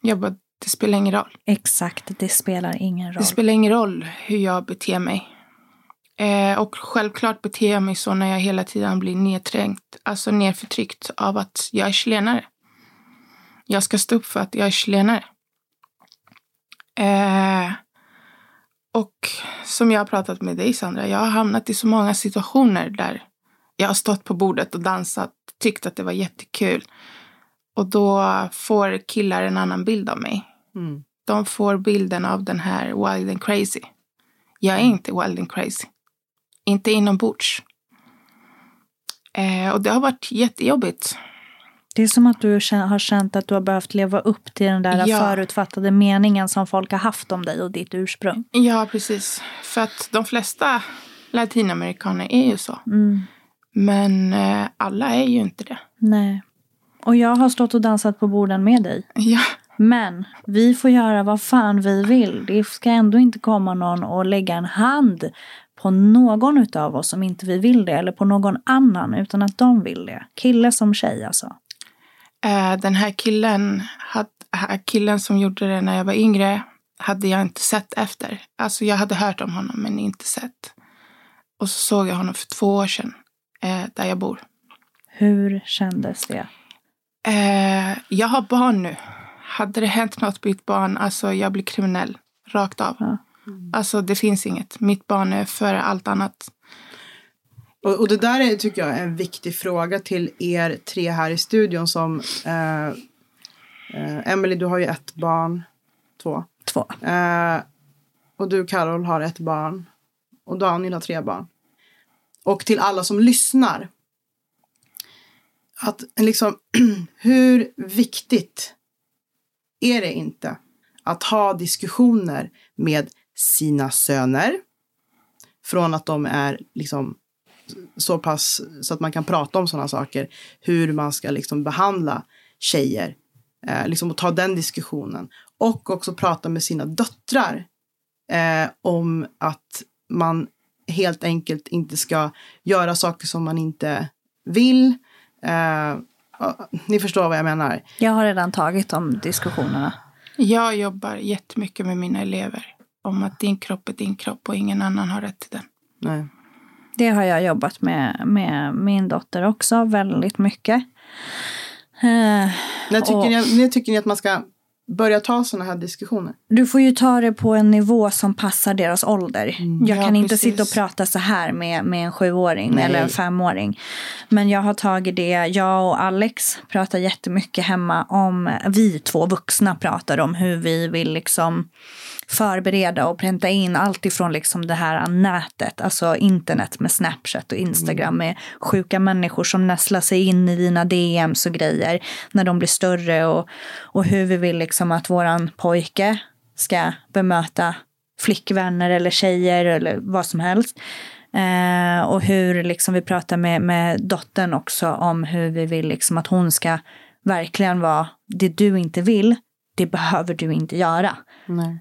Jag bara, det spelar ingen roll. Exakt, det spelar ingen roll. Det spelar ingen roll hur jag beter mig. Och självklart beter jag mig så när jag hela tiden blir nedträngt. Alltså nedförtryckt av att jag är chilenare. Jag ska stå upp för att jag är chilenare. Eh, och som jag har pratat med dig, Sandra. Jag har hamnat i så många situationer där jag har stått på bordet och dansat. Tyckt att det var jättekul. Och då får killar en annan bild av mig. Mm. De får bilden av den här wild and crazy. Jag är inte wild and crazy. Inte inombords. Eh, och det har varit jättejobbigt. Det är som att du har känt att du har behövt leva upp till den där ja. förutfattade meningen som folk har haft om dig och ditt ursprung. Ja, precis. För att de flesta latinamerikaner är ju så. Mm. Men eh, alla är ju inte det. Nej. Och jag har stått och dansat på borden med dig. Ja. Men vi får göra vad fan vi vill. Det ska ändå inte komma någon och lägga en hand på någon utav oss som inte vi vill det. Eller på någon annan utan att de vill det. Kille som tjej alltså. Den här killen, killen som gjorde det när jag var yngre hade jag inte sett efter. Alltså jag hade hört om honom men inte sett. Och så såg jag honom för två år sedan där jag bor. Hur kändes det? Jag har barn nu. Hade det hänt något på mitt barn, alltså jag blir kriminell, rakt av. Ja. Mm. Alltså det finns inget, mitt barn är före allt annat. Och, och det där är, tycker jag, en viktig fråga till er tre här i studion som... Eh, eh, Emily, du har ju ett barn, två. Två. Eh, och du, Carol, har ett barn. Och Daniel har tre barn. Och till alla som lyssnar. Att liksom, hur viktigt... Är det inte att ha diskussioner med sina söner från att de är liksom så pass så att man kan prata om sådana saker, hur man ska liksom behandla tjejer eh, liksom, och ta den diskussionen och också prata med sina döttrar eh, om att man helt enkelt inte ska göra saker som man inte vill eh, Ni förstår vad jag menar. Jag har redan tagit om diskussionerna. Jag jobbar jättemycket med mina elever. Om att din kropp är din kropp och ingen annan har rätt till den. Nej. Det har jag jobbat med, med min dotter också väldigt mycket. Eh, när, tycker och, ni, när tycker ni att man ska börja ta såna här diskussioner? Du får ju ta det på en nivå som passar deras ålder. Mm, jag ja, kan inte precis. sitta och prata så här med, med en sjuåring Nej. eller en femåring. Men jag har tagit det, jag och Alex pratar jättemycket hemma om, vi två vuxna pratar om hur vi vill liksom förbereda och pränta in allt ifrån liksom det här nätet, alltså internet med Snapchat och Instagram med sjuka människor som näslar sig in i dina D Ms och grejer när de blir större, och, och hur vi vill liksom att våran pojke ska bemöta flickvänner eller tjejer eller vad som helst. Eh, och hur liksom vi pratar med, med dottern också om hur vi vill liksom att hon ska verkligen vara, det du inte vill, det behöver du inte göra.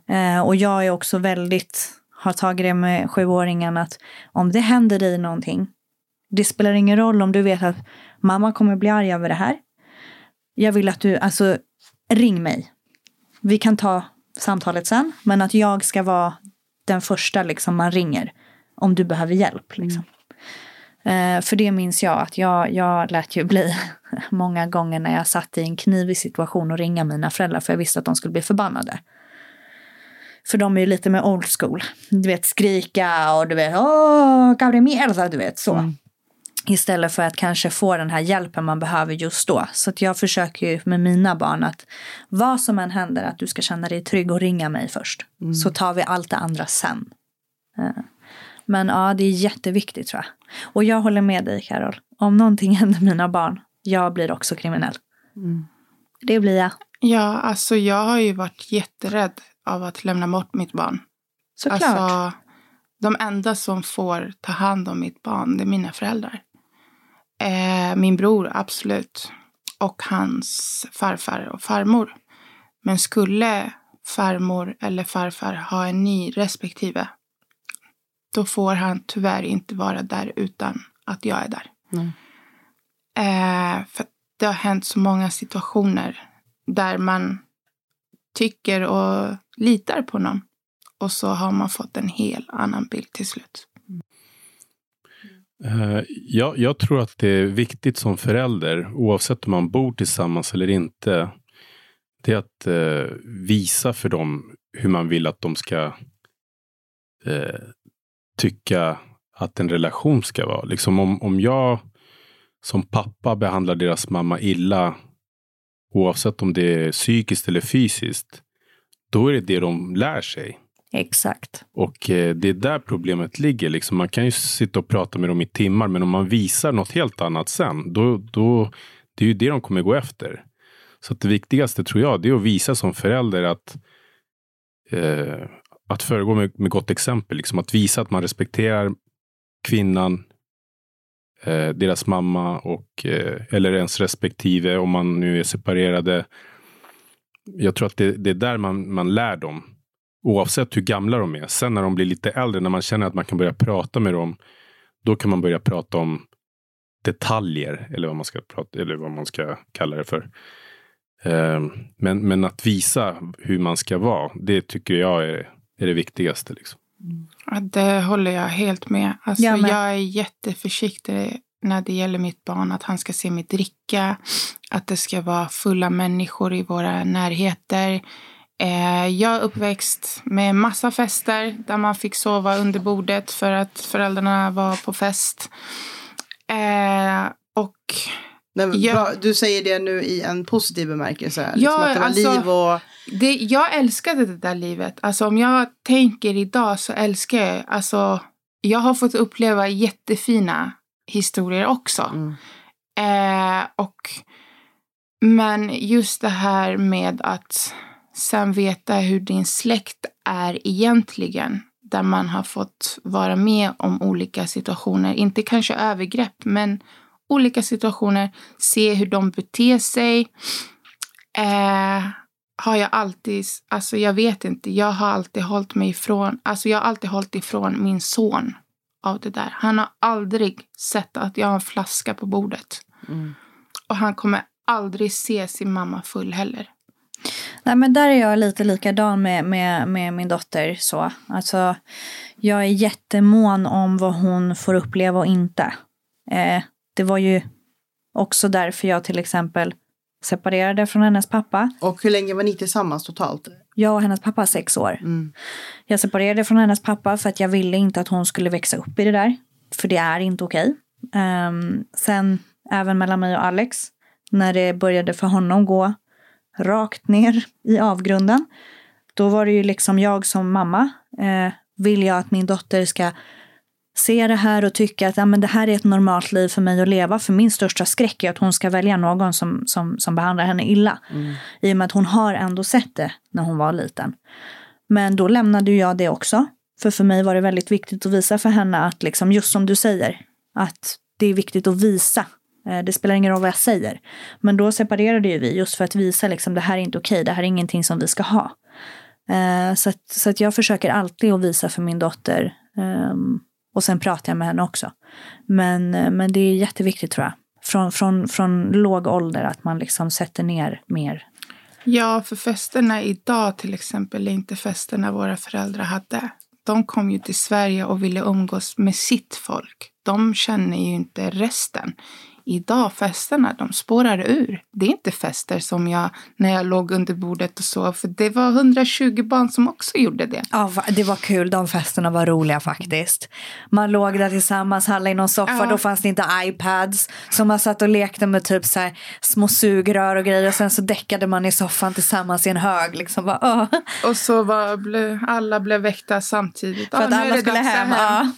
Eh, och jag är också väldigt, har tagit det med sjuåringen att om det händer dig någonting, det spelar ingen roll om du vet att mamma kommer bli arg över det här. Jag vill att du, alltså ring mig. Vi kan ta samtalet sen, men att jag ska vara den första liksom man ringer om du behöver hjälp liksom. Mm. Eh, för det minns jag att jag, jag lät ju bli många gånger när jag satt i en knivig situation och ringa mina föräldrar, för jag visste att de skulle bli förbannade. För de är ju lite med old school. Du vet, skrika och du vet, åh, Gabriel, du vet, så. Mm. Istället för att kanske få den här hjälpen man behöver just då. Så att jag försöker ju med mina barn att vad som än händer, att du ska känna dig trygg och ringa mig först. Mm. Så tar vi allt det andra sen. Eh. Men ja, det är jätteviktigt tror jag. Och jag håller med dig, Carol. Om någonting händer mina barn, jag blir också kriminell. Mm. Det blir jag. Ja, alltså jag har ju varit jätterädd av att lämna bort mitt barn. Såklart. Alltså, de enda som får ta hand om mitt barn, det är mina föräldrar. Eh, min bror, absolut. Och hans farfar och farmor. Men skulle farmor eller farfar ha en ny respektive, då får han tyvärr inte vara där utan att jag är där. Mm. Eh, för det har hänt så många situationer där man tycker och litar på någon. Och så har man fått en helt annan bild till slut. Uh, jag, jag tror att det är viktigt som förälder, oavsett om man bor tillsammans eller inte, det är att uh, visa för dem hur man vill att de ska uh, tycka att en relation ska vara. Liksom om, om jag som pappa behandlar deras mamma illa, oavsett om det är psykiskt eller fysiskt, då är det det de lär sig. Exakt. Och eh, det är där problemet ligger. Liksom, man kan ju sitta och prata med dem i timmar, men om man visar något helt annat sen, då, då det är ju det de kommer gå efter. Så att det viktigaste tror jag, det är att visa som förälder att eh, att föregå med, med gott exempel. Liksom, att visa att man respekterar kvinnan, eh, deras mamma och eh, eller ens respektive om man nu är separerade. Jag tror att det, det är där man, man lär dem. Oavsett hur gamla de är. Sen när de blir lite äldre, när man känner att man kan börja prata med dem, då kan man börja prata om detaljer. Eller vad man ska, prata, eller vad man ska kalla det för. Um, men, men att visa hur man ska vara, det tycker jag är, är det viktigaste. Liksom. Ja, det håller jag helt med. Alltså, ja, men... jag är jätteförsiktig när det gäller mitt barn. Att han ska se mig dricka. Att det ska vara fulla människor i våra närheter. Jag är uppväxt med massa fester där man fick sova under bordet för att föräldrarna var på fest. Eh, och Nej, men, jag, bra, du säger det nu i en positiv bemärkelse. Ja, liksom att det var alltså, liv och... det, jag älskade det där livet. Alltså, om jag tänker idag så älskar jag. Alltså, jag har fått uppleva jättefina historier också. Mm. Eh, och, men just det här med att sen veta hur din släkt är egentligen. Där man har fått vara med om olika situationer. Inte kanske övergrepp, men olika situationer. Se hur de beter sig. Eh, har jag alltid, alltså jag vet inte. Jag har alltid hållit mig ifrån. Alltså jag har alltid hållit ifrån min son av det där. Han har aldrig sett att jag har en flaska på bordet. Mm. Och han kommer aldrig se sin mamma full heller. Nej, men där är jag lite likadan med, med, med min dotter. Så. Alltså, jag är jättemån om vad hon får uppleva och inte. Eh, det var ju också därför jag till exempel separerade från hennes pappa. Och hur länge var ni tillsammans totalt? Jag och hennes pappa sex år. Mm. Jag separerade från hennes pappa för att jag ville inte att hon skulle växa upp i det där. För det är inte okej. Eh, sen även mellan mig och Alex. När det började för honom gå rakt ner i avgrunden, Då var det ju liksom jag som mamma. Eh, vill jag att min dotter ska se det här och tycka att ja, men det här är ett normalt liv för mig att leva. För min största skräck är att hon ska välja någon som, som, som behandlar henne illa. Mm. I och med att hon har ändå sett det när hon var liten. Men då lämnade jag det också. För för mig var det väldigt viktigt att visa för henne att liksom, just som du säger, att det är viktigt att visa. Det spelar ingen roll vad jag säger. Men då separerade ju vi just för att visa liksom, det här är inte okej, det här är ingenting som vi ska ha. Eh, så att, så att jag försöker alltid att visa för min dotter. Eh, och sen pratar jag med henne också. Men, men det är jätteviktigt tror jag. Från, från, från låg ålder att man liksom sätter ner mer. Ja, för festerna idag till exempel är inte festerna våra föräldrar hade. De kom ju till Sverige och ville umgås med sitt folk. De känner ju inte resten. Idag festerna, de spårar ur. Det är inte fester som jag, när jag låg under bordet och så. För det var hundratjugo barn som också gjorde det. Ja, det var kul. De festerna var roliga faktiskt. Man låg där tillsammans, hallade i någon soffa. Ja. Då fanns det inte iPads. Så man satt och lekte med typ så här små sugrör och grejer. Och sen så däckade man i soffan tillsammans i en hög. Liksom bara, och så var, ble, alla blev väckta samtidigt. För att alla skulle hem, ja.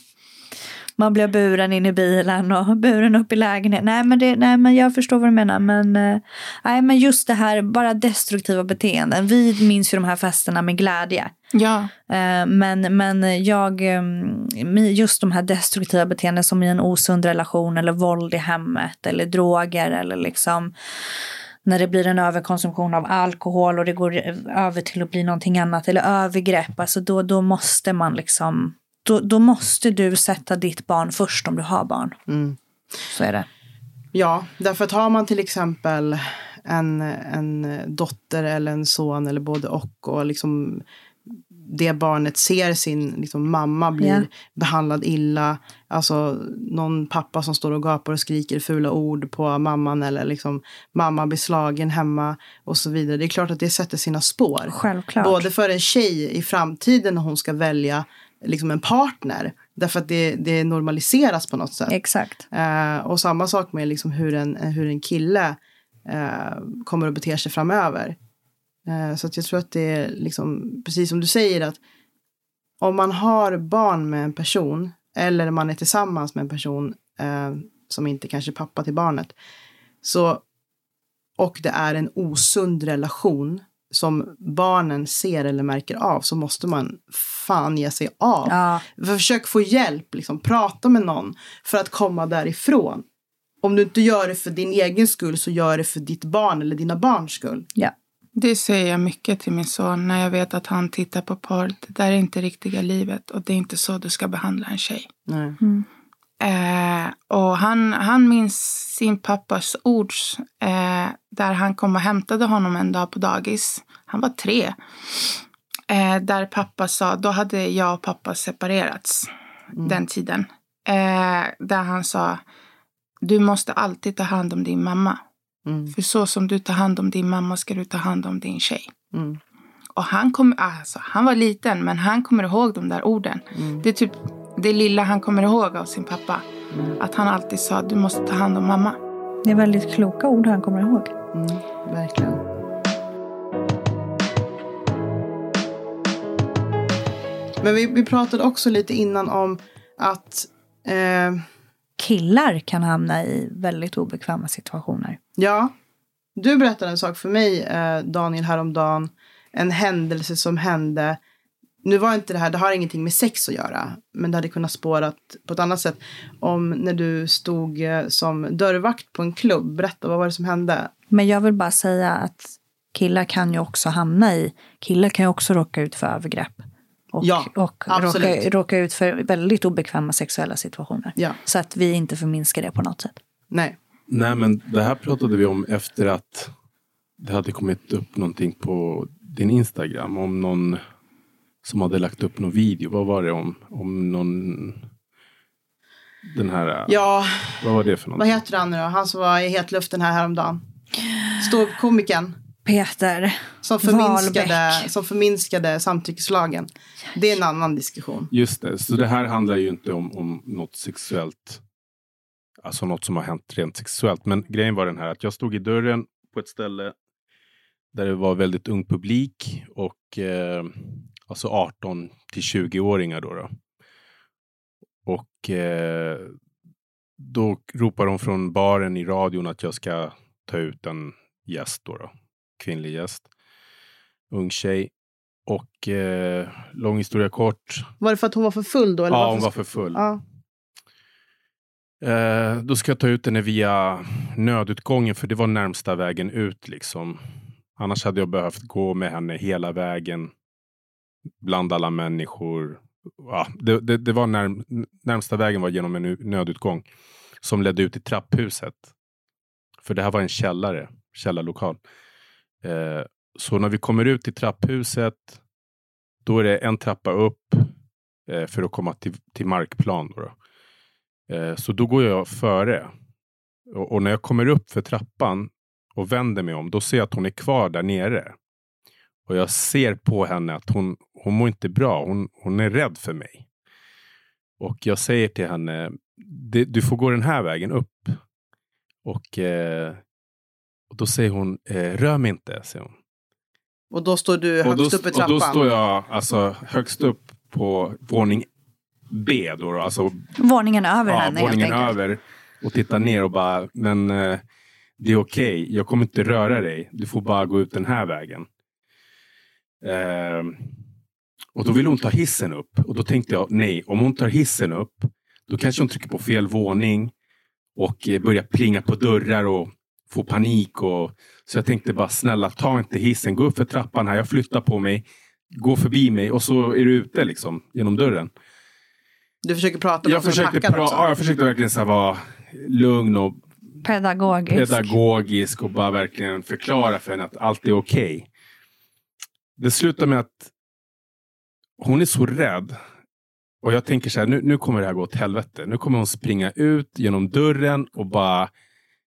Man blev buren in i bilen och buren upp i lägenheten. Nej men, det, nej, men jag förstår vad du menar. Men, nej, men just det här, bara destruktiva beteenden. Vi minns ju de här festerna med glädje. Ja. Men, men jag, just de här destruktiva beteenden som i en osund relation eller våld i hemmet eller droger eller liksom... När det blir en överkonsumtion av alkohol och det går över till att bli någonting annat eller övergrepp. Alltså då, då måste man liksom... Då, då måste du sätta ditt barn först om du har barn. Mm. Så är det. Ja, därför att har man till exempel en, en dotter eller en son eller både och och liksom det barnet ser sin liksom, mamma blir yeah. behandlad illa. Alltså någon pappa som står och gapar och skriker fula ord på mamman eller liksom mamma blir slagen hemma och så vidare. Det är klart att det sätter sina spår. Självklart. Både för en tjej i framtiden när hon ska välja liksom en partner. Därför att det, det normaliseras på något sätt. Exakt. Eh, och samma sak med liksom hur, en, hur en kille eh, kommer att bete sig framöver. Eh, så att jag tror att det är liksom, precis som du säger att om man har barn med en person eller man är tillsammans med en person eh, som inte kanske är pappa till barnet så, och det är en osund relation som barnen ser eller märker av så måste man fan ge sig av. Ja. Försök få hjälp, liksom, prata med någon för att komma därifrån. Om du inte gör det för din egen skull så gör det för ditt barn eller dina barns skull. Ja. Det säger jag mycket till min son när jag vet att han tittar på Paul. Det där är inte riktiga livet och det är inte så du ska behandla en tjej. Nej. Mm. Eh, och han, han minns sin pappas ord eh, där han kom och hämtade honom en dag på dagis. Han var tre. Eh, där pappa sa, då hade jag och pappa separerats mm. den tiden. Eh, där han sa, du måste alltid ta hand om din mamma. Mm. För så som du tar hand om din mamma ska du ta hand om din tjej. Mm. Och han kom, alltså, han var liten men han kommer ihåg de där orden. Mm. Det är typ... Det lilla han kommer ihåg av sin pappa. Mm. Att han alltid sa, du måste ta hand om mamma. Det är väldigt kloka ord han kommer ihåg. Mm, verkligen. Men vi, vi pratade också lite innan om att... Eh, killar kan hamna i väldigt obekväma situationer. Ja. Du berättade en sak för mig, eh, Daniel, häromdagen. En händelse som hände... Nu var inte det här, det har ingenting med sex att göra. Men det hade kunnat spårat på ett annat sätt. Om när du stod som dörrvakt på en klubb. Berätta, vad var det som hände? Men jag vill bara säga att killar kan ju också hamna i... Killar kan ju också råka ut för övergrepp. Och, ja, och råka, råka ut för väldigt obekväma sexuella situationer. Ja. Så att vi inte förminskar det på något sätt. Nej. Nej, men det här pratade vi om efter att... Det hade kommit upp någonting på din Instagram. Om någon... Som hade lagt upp någon video. Vad var det om? Om någon... Den här... Ja. Vad var det för någon? Vad heter han nu då? Han som var i hetluften här häromdagen. Ståkomikern. Peter. Som förminskade, som förminskade samtyckeslagen. Det är en annan diskussion. Just det. Så det här handlar ju inte om, om något sexuellt. Alltså något som har hänt rent sexuellt. Men grejen var den här att jag stod i dörren på ett ställe. där det var väldigt ung publik och eh, alltså arton till tjugo-åringar då då. Och eh, då ropar de från baren i radion att jag ska ta ut en gäst då då. Kvinnlig gäst. Ung tjej. Och eh, lång historia kort. Var det för att hon var för full då? Eller ja, var hon var för full. Ja. Eh, då ska jag ta ut henne via nödutgången, för det var närmsta vägen ut liksom. Annars hade jag behövt gå med henne hela vägen. Bland alla människor. Ja, det, det, det var när, närmsta vägen var genom en nödutgång. Som ledde ut i trapphuset. För det här var en källare. Källarlokal. Eh, så när vi kommer ut i trapphuset. Då är det en trappa upp. Eh, för att komma till, till markplan. Då då. Eh, så då går jag före. Och, och när jag kommer upp för trappan. Och vänder mig om. Då ser jag att hon är kvar där nere. Och jag ser på henne att hon, hon mår inte bra. Hon, hon är rädd för mig. Och jag säger till henne. Du får gå den här vägen upp. Och, eh, och då säger hon. Eh, rör mig inte, säger hon. Och då står du högst då, upp i trappan. Och då står jag alltså, högst upp på våning B. Då, alltså, våningen över ja, henne. Våningen över. Och tittar ner och bara. Men... Eh, Det är okej, okay. Jag kommer inte röra dig. Du får bara gå ut den här vägen. Eh, och då vill hon ta hissen upp. Och då tänkte jag, nej, om hon tar hissen upp. Då kanske hon trycker på fel våning. Och eh, börjar plinga på dörrar och få panik. Och, så jag tänkte bara, snälla ta inte hissen. Gå upp för trappan här, jag flyttar på mig. Gå förbi mig och så är du ute liksom, genom dörren. Du försöker prata med jag försökte pra- också. Ja, jag försökte verkligen så här, vara lugn och... Pedagogisk. Pedagogisk och bara verkligen förklara för henne att allt är okej. Okay. Det slutar med att hon är så rädd. Och jag tänker så här, nu, nu kommer det här gå åt helvete. Nu kommer hon springa ut genom dörren och bara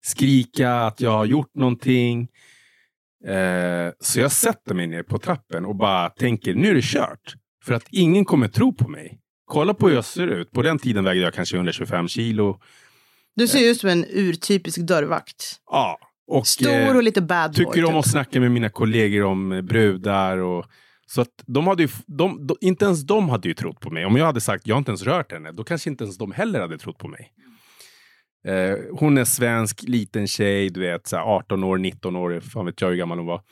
skrika att jag har gjort någonting. Eh, så jag sätter mig ner på trappen och bara tänker, nu är det kört. För att ingen kommer tro på mig. Kolla på hur jag ser ut. På den tiden vägde jag kanske hundratjugofem kilo. Du ser ut som en urtypisk dörrvakt. Ja. Och, stor och lite bad boy. Tycker om att snacka med mina kollegor om brudar. Och, så att de hade ju, de, de, inte ens de hade ju trott på mig. Om jag hade sagt, jag har inte ens rört henne. Då kanske inte ens de heller hade trott på mig. Eh, hon är svensk, liten tjej. Du vet, så här arton år, nitton år. Fan vet jag hur gammal hon var.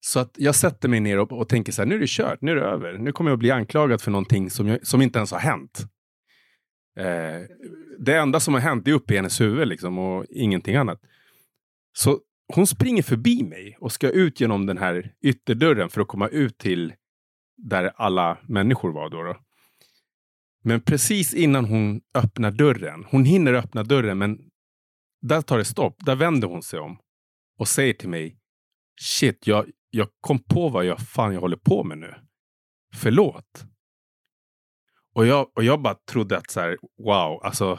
Så att jag sätter mig ner och, och tänker så här, nu är det kört, nu är det över. Nu kommer jag att bli anklagad för någonting som, jag, som inte ens har hänt. Eh, det enda som har hänt är uppe i hennes huvud liksom, och ingenting annat. Så hon springer förbi mig och ska ut genom den här ytterdörren för att komma ut till där alla människor var då då. Men precis innan hon öppnar dörren, hon hinner öppna dörren, men där tar det stopp. Där vänder hon sig om och säger till mig, shit, jag, jag kom på vad jag fan jag håller på med nu. Förlåt. Och jag, och jag bara trodde att så här, wow, alltså,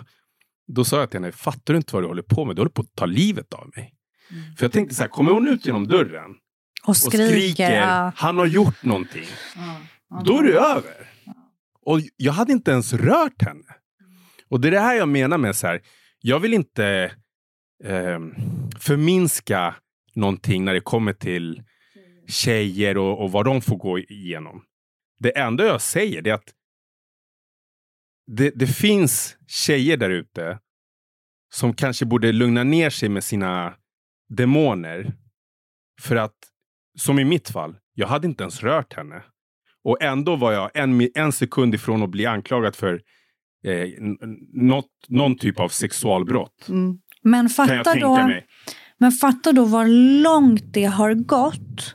då sa jag till henne, fattar du inte vad du håller på med? Du håller på att ta livet av mig. Mm. För jag tänkte så här, kommer hon ut genom dörren och, och skriker, skriker ja. Han har gjort någonting. Mm. Mm. Då är det över. Och jag hade inte ens rört henne. Och det är det här jag menar med så här, jag vill inte eh, förminska någonting när det kommer till tjejer och, och vad de får gå igenom. Det enda jag säger det är att Det, det finns tjejer där ute som kanske borde lugna ner sig med sina demoner. För att, som i mitt fall, jag hade inte ens rört henne. Och ändå var jag en, en sekund ifrån att bli anklagad för eh, något, någon typ av sexualbrott. Mm. Men fattar då, men fattar då vad långt det har gått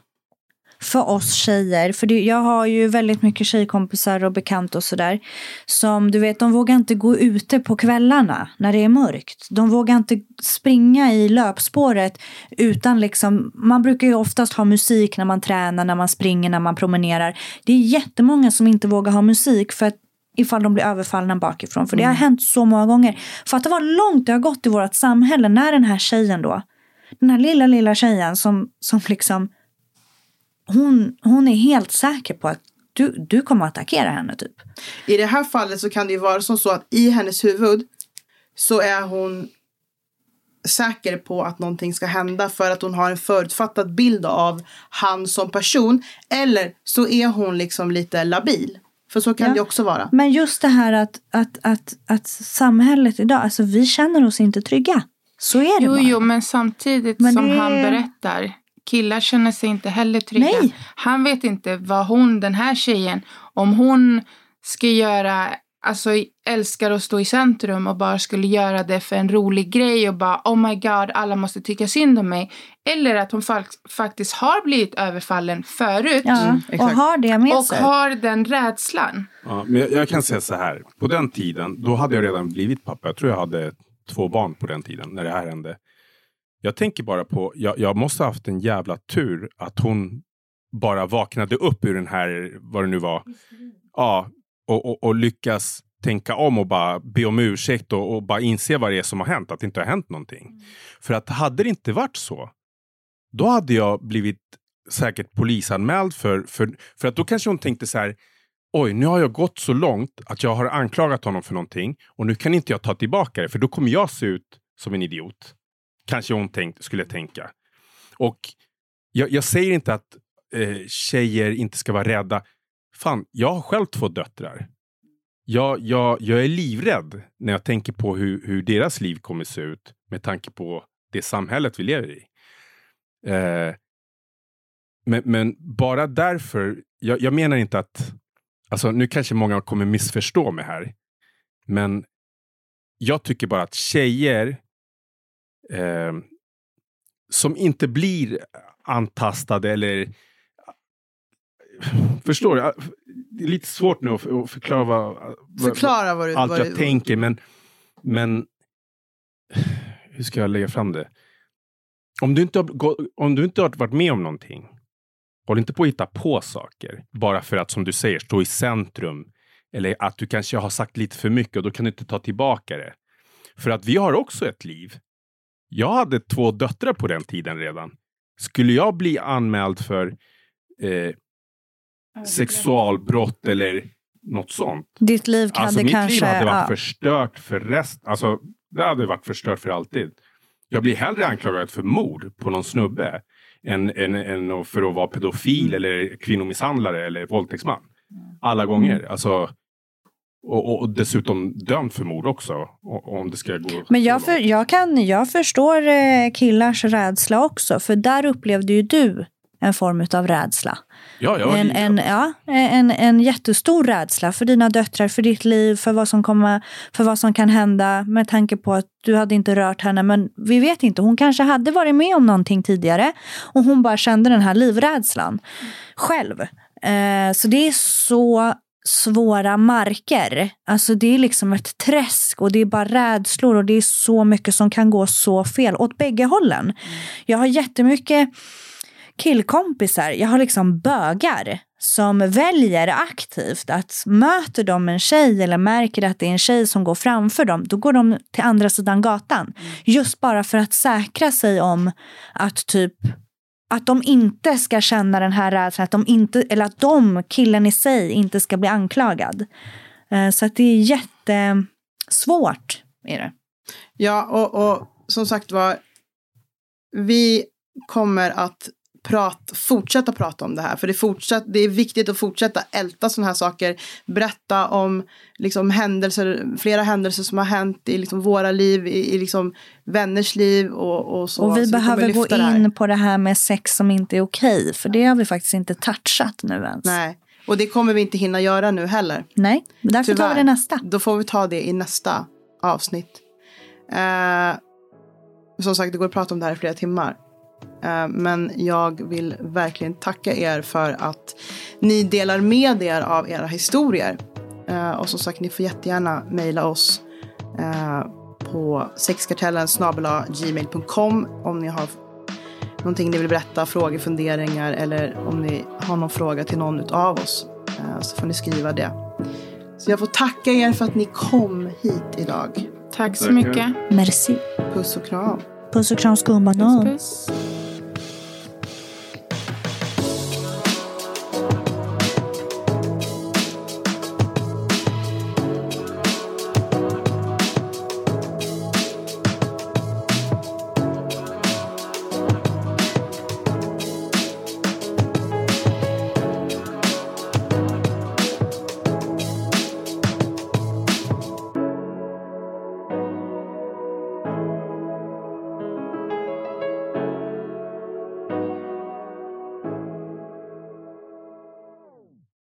för oss tjejer, för det, jag har ju väldigt mycket tjejkompisar och bekant och sådär, som du vet, de vågar inte gå ute på kvällarna när det är mörkt, de vågar inte springa i löpspåret utan liksom, man brukar ju oftast ha musik när man tränar, när man springer, när man promenerar. Det är jättemånga som inte vågar ha musik för att ifall de blir överfallna bakifrån, för det har hänt så många gånger. Fatta vad långt det har gått i vårt samhälle när den här tjejen då, den här lilla lilla tjejen som, som liksom Hon, hon är helt säker på att du, du kommer att attackera henne typ. I det här fallet så kan det ju vara som så att i hennes huvud så är hon säker på att någonting ska hända för att hon har en förutfattad bild av han som person, eller så är hon liksom lite labil. För så kan ja. det också vara. Men just det här att, att, att, att samhället idag, alltså vi känner oss inte trygga. Så är det jo, bara. Jo, men samtidigt men som det... han berättar, killar känner sig inte heller trygga. Nej. Han vet inte vad hon, den här tjejen, om hon ska göra, alltså älskar att stå i centrum och bara skulle göra det för en rolig grej och bara, oh my god, alla måste tycka synd om mig. Eller att hon fakt- faktiskt har blivit överfallen förut. Ja, mm, och har det med och sig. Och har den rädslan. Ja, men jag, jag kan säga så här, på den tiden, då hade jag redan blivit pappa. Jag tror jag hade två barn på den tiden när det här hände. Jag tänker bara på, jag, jag måste ha haft en jävla tur att hon bara vaknade upp ur den här, vad det nu var. Ja, Och, och, och lyckas tänka om och bara be om ursäkt och, och bara inse vad det är som har hänt. Att det inte har hänt någonting. Mm. För att hade det inte varit så, då hade jag blivit säkert polisanmäld. För, för, för att då kanske hon tänkte så här, oj, nu har jag gått så långt att jag har anklagat honom för någonting. Och nu kan inte jag ta tillbaka det, för då kommer jag se ut som en idiot. Kanske hon tänkt, skulle tänka. Och jag, jag säger inte att eh, tjejer inte ska vara rädda. Fan, jag har själv två döttrar. Jag, jag, jag är livrädd när jag tänker på hur, hur deras liv kommer se ut. Med tanke på det samhället vi lever i. Eh, men, men bara därför. Jag, jag menar inte att. Alltså nu kanske många kommer missförstå mig här. Men jag tycker bara att tjejer. Eh, som inte blir antastade eller. Förstår du? Det är lite svårt nu att förklara vad, förklara vad, du, allt vad jag du, tänker. Men, men hur ska jag lägga fram det? Om du inte har, om du inte har varit med om någonting, håll inte på att hitta på saker. Bara för att, som du säger, stå i centrum. Eller att du kanske har sagt lite för mycket och då kan du inte ta tillbaka det. För att vi har också ett liv. Jag hade två döttrar på den tiden redan. Skulle jag bli anmäld för... Eh, sexualbrott eller något sånt. Ditt liv kan alltså, det mitt kanske... Mitt liv hade varit ja. förstört för rest... Alltså, det hade varit förstört för alltid. Jag blir hellre anklagad för mord på någon snubbe än, än, än för att vara pedofil eller kvinnomisshandlare eller våldtäktsman. Alla gånger. Alltså... Och, och dessutom dömd för mord också, om det ska gå. Men jag, för, jag, kan, jag förstår killars rädsla också, för där upplevde ju du en form av rädsla. Ja, ja, en, en, ja, en, en jättestor rädsla för dina döttrar, för ditt liv, för vad som kommer, för vad som kan hända, med tanke på att du hade inte rört henne, men vi vet inte, hon kanske hade varit med om någonting tidigare och hon bara kände den här livrädslan själv. Eh, så det är så svåra marker. Alltså det är liksom ett träsk och det är bara rädslor och det är så mycket som kan gå så fel åt bägge hållen. Jag har jättemycket killkompisar, jag har liksom bögar som väljer aktivt att möter de en tjej eller märker att det är en tjej som går framför dem, då går de till andra sidan gatan. Just bara för att säkra sig om att typ att de inte ska känna den här rädslan, att de inte, eller att de, killen i sig, inte ska bli anklagad. Så att det är jättesvårt är det. Ja, och, och som sagt var, vi kommer att Prat, fortsätta prata om det här, för det, fortsatt, det är viktigt att fortsätta älta sådana här saker, berätta om liksom händelser, flera händelser som har hänt i liksom våra liv, i, i liksom vänners liv och, och så. Och vi så behöver gå in på det här med sex som inte är okej, för det har vi faktiskt inte touchat nu ens. Nej, och det kommer vi inte hinna göra nu heller. Nej, därför tar vi det nästa. Då får vi ta det i nästa avsnitt. Eh, som sagt, det går att prata om det här i flera timmar. Men jag vill verkligen tacka er för att ni delar med er av era historier. Och som sagt, ni får jättegärna mejla oss på sexkartellen snabel-a gmail punkt com om ni har någonting ni vill berätta, frågor, funderingar, eller om ni har någon fråga till någon av oss, så får ni skriva det. Så jag får tacka er för att ni kom hit idag. Tack så mycket. Merci. Puss och kram. Puss och kram, skumbanan. Puss, puss.